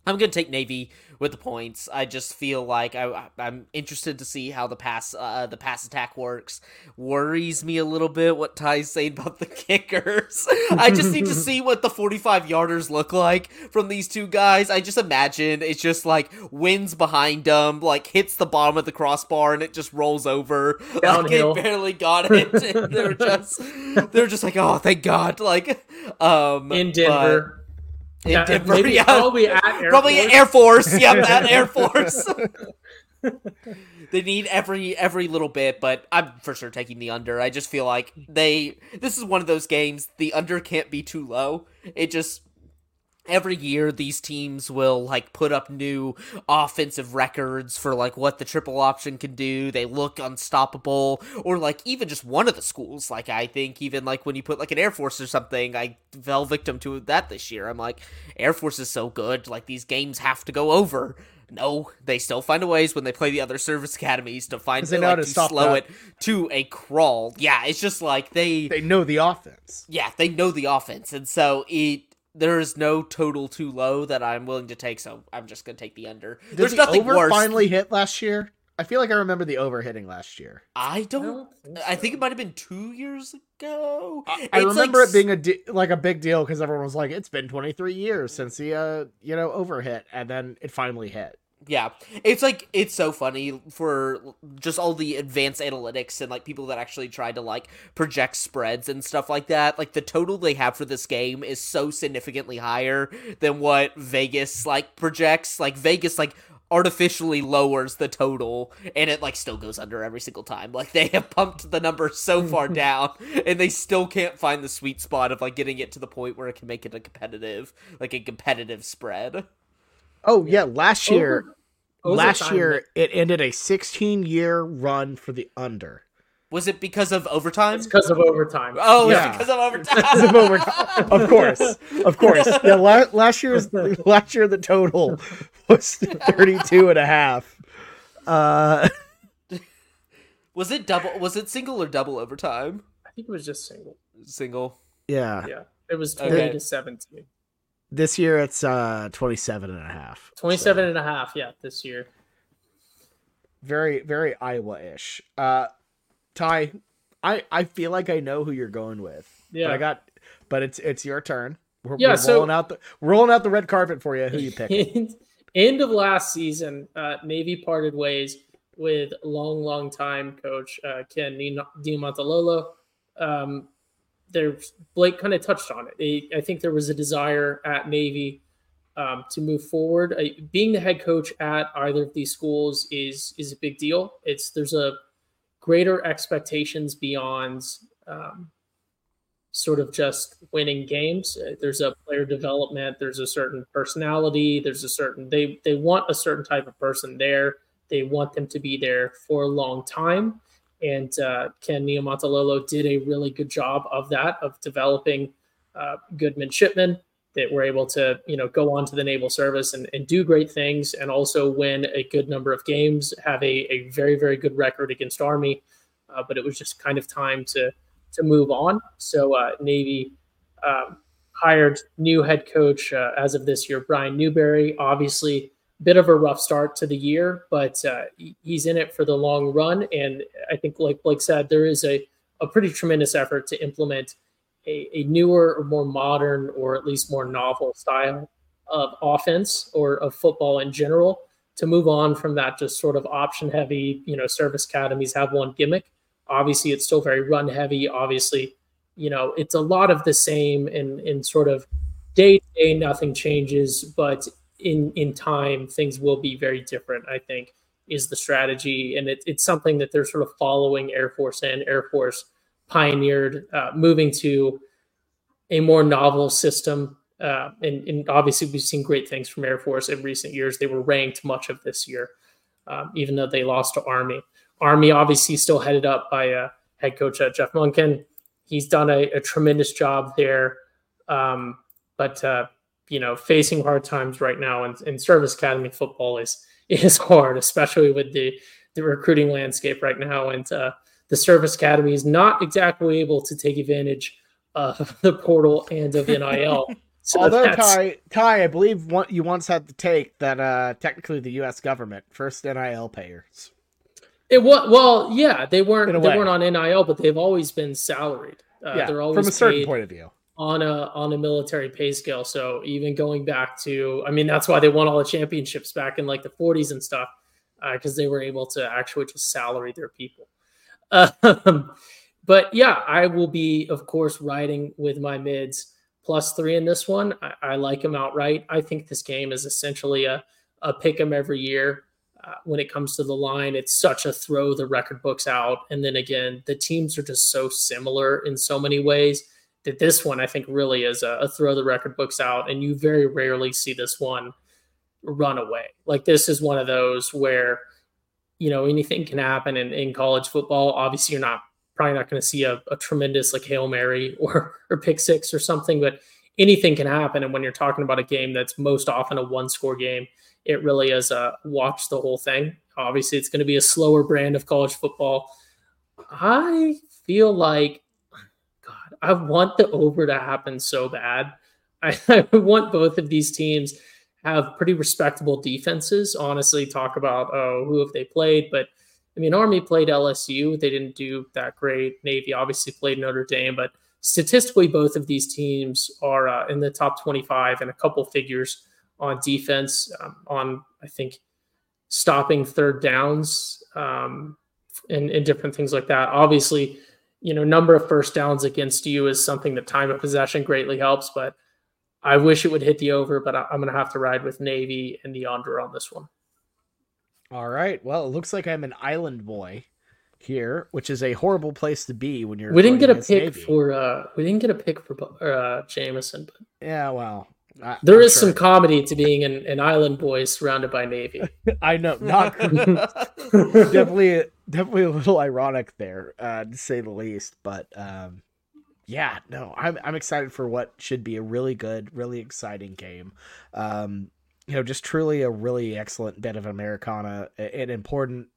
I'm going to take Navy with the points. I just feel like I, I'm interested to see how the pass uh, the pass attack works. Worries me a little bit what Ty's saying about the kickers. I just need to see what the forty-five-yarders look like from these two guys. I just imagine it's just like winds behind them, like hits the bottom of the crossbar, and it just rolls over. Downhill. Like, they barely got it. They're just they're just like, oh, thank God. Like um, in Denver. But, In yeah, Denver, yeah. Probably at Air probably Force. At Air Force. Yep, at Air Force. They need every every little bit, but I'm for sure taking the under. I just feel like they. This is one of those games. The under can't be too low. It just. Every year, these teams will, like, put up new offensive records for, like, what the triple option can do. They look unstoppable. Or, like, even just one of the schools. Like, I think even, like, when you put, like, an Air Force or something, I fell victim to that this year. I'm like, Air Force is so good. Like, these games have to go over. No, they still find a ways when they play the other service academies to find they know like, how to stop slow that. It to a crawl. Yeah, it's just like they... They know the offense. Yeah, they know the offense. And so it... There is no total too low that I'm willing to take, so I'm just going to take the under. Did There's the nothing over worse. Finally hit last year? I feel like I remember the over hitting last year. I don't. I, don't think, so. I think it might have been two years ago. I, I remember like, it being a di- like a big deal because everyone was like, "It's been twenty-three years since the uh, you know over hit," and then it finally hit. Yeah, it's like it's so funny for just all the advanced analytics and like people that actually try to like project spreads and stuff like that. Like the total they have for this game is so significantly higher than what Vegas like projects. Like Vegas like artificially lowers the total and it like still goes under every single time. Like they have pumped the number so far down and they still can't find the sweet spot of like getting it to the point where it can make it a competitive, like a competitive spread. Oh yeah, last year over, over last time. year it ended a sixteen year run for the under. Was it because of overtime? It's because of overtime. Oh, yeah. It's because of overtime. Because of overtime. Of course. Of course. Yeah, la- last year's last year the total was thirty-two and a half. Uh, was it double was it single or double overtime? I think it was just single. Single. Yeah. Yeah. It was twenty okay. to seventeen. This year it's uh twenty-seven and a half. twenty-seven so. And a half, yeah, this year. Very, very Iowa-ish. Uh, Ty, I, I feel like I know who you're going with. Yeah. But I got but it's it's your turn. We're, yeah, we're so, rolling out the rolling out the red carpet for you. Who you picking? End of last season, uh, Navy parted ways with long, long time coach uh, Ken Diamantalolo. Um There, Blake kind of touched on it. I think there was a desire at Navy um, to move forward. I, being the head coach at either of these schools is is a big deal. It's there's a greater expectations beyond um, sort of just winning games. There's a player development. There's a certain personality. There's a certain they they want a certain type of person there. They want them to be there for a long time. And uh, Ken Diamantalolo did a really good job of that, of developing uh, good midshipmen that were able to, you know, go on to the naval service and, and do great things, and also win a good number of games, have a, a very, very good record against Army. Uh, but it was just kind of time to to move on. So uh, Navy um, hired new head coach uh, as of this year, Brian Newberry, obviously. Bit of a rough start to the year, but uh, he's in it for the long run. And I think, like Blake said, there is a, a pretty tremendous effort to implement a, a newer or more modern, or at least more novel style of offense or of football in general, to move on from that just sort of option heavy, you know, service academies have one gimmick. Obviously, it's still very run heavy. Obviously, you know, it's a lot of the same in, in sort of day to day, nothing changes, but in in time, things will be very different, I think. is the strategy. And it, it's something that they're sort of following Air Force in. Air Force pioneered uh, moving to a more novel system. Uh, and, and obviously we've seen great things from Air Force in recent years. They were ranked much of this year, um, even though they lost to Army. Army obviously still headed up by uh, head coach uh, Jeff Monken. He's done a, a tremendous job there. Um, but, uh, you know, facing hard times right now in, in service academy football is is hard, especially with the, the recruiting landscape right now. And uh, the service academy is not exactly able to take advantage of the portal and of N I L. So although, Ty, Ty, I believe one, you once had the take that uh, technically the U S government, first N I L payers. It was, well, yeah, they weren't they way. weren't on N I L, but they've always been salaried. Uh, yeah, they're always from a certain point of view on a on a military pay scale. So even going back to, I mean, that's why they won all the championships back in like the forties and stuff, because uh, they were able to actually just salary their people. Um, but yeah, I will be, of course, riding with my mids plus three in this one. I, I like them outright. I think this game is essentially a a pick 'em every year. Uh, when it comes to the line, it's such a throw the record books out. And then again, the teams are just so similar in so many ways that this one, I think, really is a, a throw the record books out. And you very rarely see this one run away. Like, this is one of those where, you know, anything can happen in, in college football. Obviously, you're not probably not going to see a, a tremendous like Hail Mary or, or pick six or something, but anything can happen. And when you're talking about a game that's most often a one score game, it really is a watch the whole thing. Obviously, it's going to be a slower brand of college football. I feel like, God, I want the over to happen so bad. I, I want both of these teams have pretty respectable defenses. Honestly, talk about, oh, who have they played? But, I mean, Army played L S U. They didn't do that great. Navy obviously played Notre Dame. But statistically, both of these teams are uh, in the top twenty-five and a couple figures on defense, um, on, I think, stopping third downs um, and, and different things like that. Obviously, you know, number of first downs against you is something that time of possession greatly helps, but I wish it would hit the over, but I, I'm going to have to ride with Navy and the under on this one. All right. Well, it looks like I'm an island boy here, which is a horrible place to be when you're, we didn't get a pick Navy. for, uh, we didn't get a pick for uh, Jameson. But yeah, well, I, there I'm is sure. some comedy to being an, an island boy surrounded by Navy. I know, not definitely, definitely a little ironic there, uh, to say the least. But um, yeah, no, I'm I'm excited for what should be a really good, really exciting game. Um, you know, just truly a really excellent bit of Americana, an important,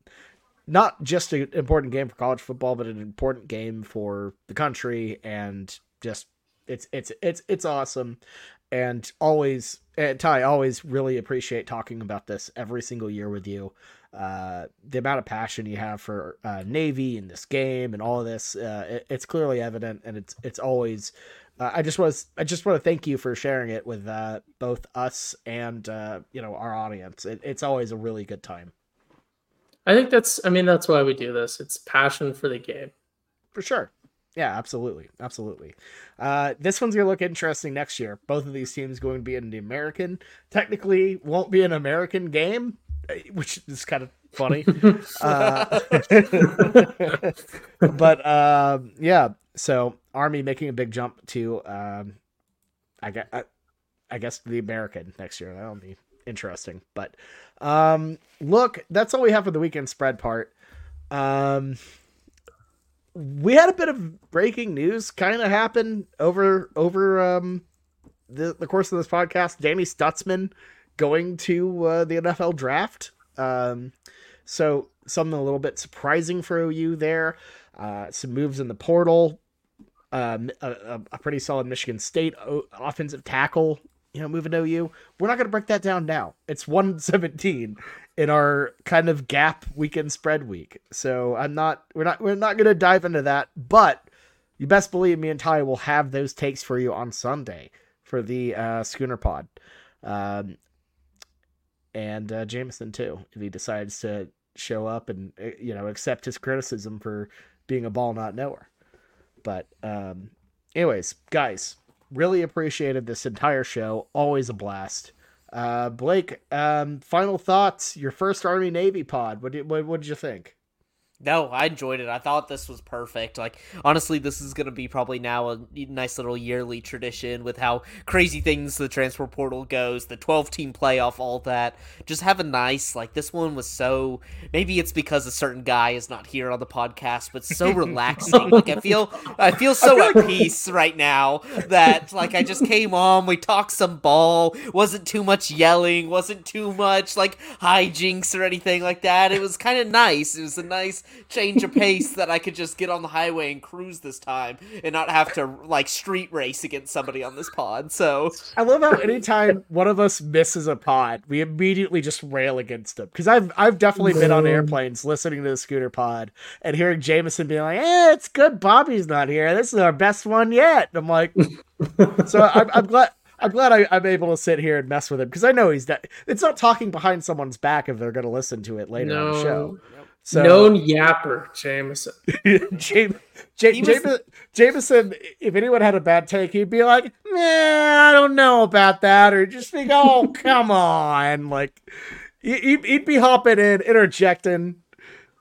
not just an important game for college football, but an important game for the country, and just it's it's it's it's awesome. And always, and Ty, always really appreciate talking about this every single year with you. Uh, the amount of passion you have for uh, Navy and this game and all of this, uh, it, it's clearly evident. And it's it's always. Uh, I just was. I just want to thank you for sharing it with uh, both us and uh, you know, our audience. It, it's always a really good time. I think that's. I mean, that's why we do this. It's passion for the game, for sure. Yeah, absolutely. Absolutely. Uh, this one's going to look interesting next year. Both of these teams going to be in the American. Technically won't be an American game, which is kind of funny. uh, but uh, yeah, so Army making a big jump to, um, I, guess, I, I guess, the American next year. That'll be interesting. But um, look, that's all we have for the weekend spread part. Um We had a bit of breaking news kind of happen over over um, the, the course of this podcast. Danny Stutzman going to uh, the N F L draft. Um, so something a little bit surprising for O U there. Uh, some moves in the portal. Um, a, a pretty solid Michigan State offensive tackle, you know, moving to O U. We're not going to break that down now. It's one seventeen in our kind of gap weekend spread week. So I'm not, we're not, we're not going to dive into that, but you best believe me and Ty will have those takes for you on Sunday for the uh, Schooner Pod. Um, and uh, Jameson too, if he decides to show up and, you know, accept his criticism for being a ball not knower. But um, anyways, guys, really appreciated this entire show. Always a blast. Uh, Blake, um, final thoughts, your first Army Navy pod. What did, what, what did you think? No, I enjoyed it. I thought this was perfect. Like, honestly, this is going to be probably now a nice little yearly tradition with how crazy things the transfer portal goes, the twelve-team playoff, all that. Just have a nice, like, this one was so, maybe it's because a certain guy is not here on the podcast, but so relaxing. Like, I feel I feel so at peace right now that, like, I just came on, we talked some ball, wasn't too much yelling, wasn't too much, like, hijinks or anything like that. It was kind of nice. It was a nice change of pace that I could just get on the highway and cruise this time and not have to like street race against somebody on this pod. So I love how anytime one of us misses a pod, we immediately just rail against them. Cause I've, I've definitely been on airplanes listening to the Schooner Pod and hearing Jameson being like, eh, it's good. Bobby's not here. This is our best one yet. And I'm like, so I'm, I'm glad, I'm glad I, I'm able to sit here and mess with him. Cause I know he's that it's not talking behind someone's back if they're going to listen to it later no. on the show. So, known yapper, Jameson. Jameson, Jam- Jam- Jameson, if anyone had a bad take, he'd be like, nah, I don't know about that. Or just think, oh, come on. Like, he'd, he'd be hopping in, interjecting.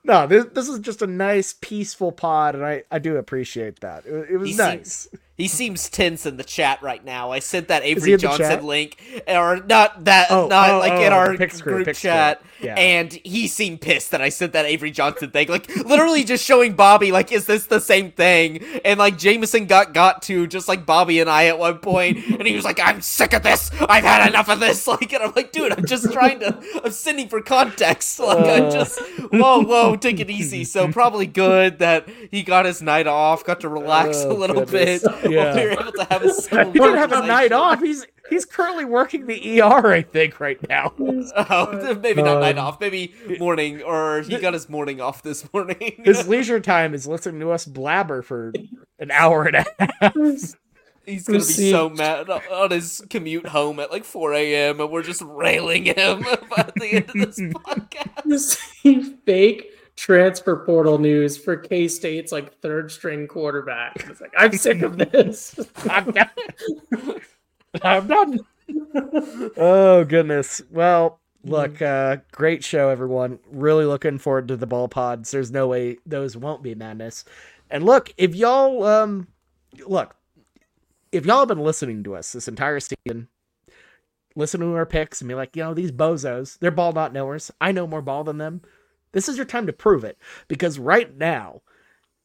No, this this is just a nice, peaceful pod, and I, I do appreciate that. It, it was he nice. Seems, he seems tense in the chat right now. I sent that Avery Johnson link, or not that, oh, not oh, like oh, in our group screw, chat, yeah. And he seemed pissed that I sent that Avery Johnson thing. Like, literally just showing Bobby, like, is this the same thing? And, like, Jameson got got to, just like Bobby and I at one point, and he was like, I'm sick of this! I've had enough of this! Like, and I'm like, dude, I'm just trying to, I'm sending for context. Like, uh... I'm just, whoa, whoa. Take it easy. So probably good that he got his night off, got to relax oh, a little goodness. bit. Yeah. We were able to have a he didn't have a night off. He's he's currently working the E R, I think, right now. Oh, maybe not um, night off. Maybe morning, or he got his morning off this morning. His leisure time is listening to us blabber for an hour and a half. He's going to be so mad on his commute home at like four a.m. and we're just railing him by the end of this podcast. This fake transfer portal news for K-State's like third string quarterback. It's like, I'm sick of this. I'm done. I'm done. Oh, goodness. Well, look, uh, great show, everyone. Really looking forward to the ball pods. There's no way those won't be madness. And look, if y'all, um, look, if y'all have been listening to us this entire season, listen to our picks and be like, you know, these bozos, they're ball not knowers. I know more ball than them. This is your time to prove it, because right now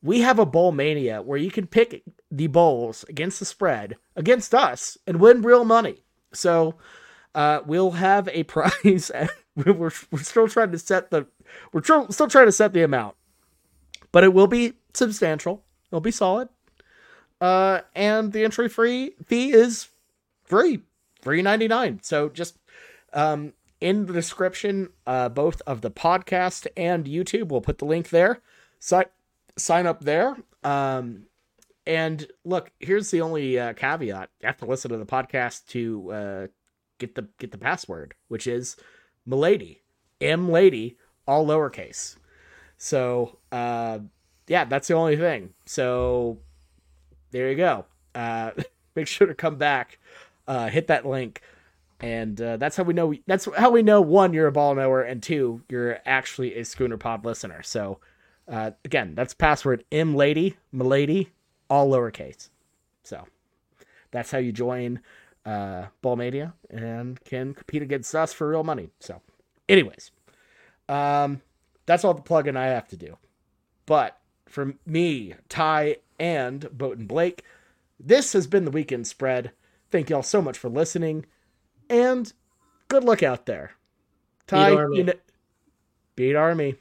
we have a bowl mania where you can pick the bowls against the spread against us and win real money. So uh, we'll have a prize. we're, we're still trying to set the, we're tr- still trying to set the amount, but it will be substantial. It'll be solid. Uh, and the entry free fee is free, three dollars and ninety-nine cents. So just, um, in the description, uh, both of the podcast and YouTube, we'll put the link there. Si- sign up there. Um, and look, here's the only uh, caveat: you have to listen to the podcast to uh, get the get the password, which is Milady, M Lady, all lowercase. So uh, yeah, that's the only thing. So there you go. Uh, make sure to come back, uh, hit that link. And uh, that's how we know. We, that's how we know. One, you're a ball knower, and two, you're actually a Schooner Pod listener. So, uh, again, that's password M Lady, Milady, all lowercase. So, that's how you join uh, Ball Mania and can compete against us for real money. So, anyways, um, that's all the plug-in I have to do. But for me, Ty, and Boat and Blake, this has been the Weekend Spread. Thank y'all so much for listening. And good luck out there. Ty, beat Army. You know, beat Army.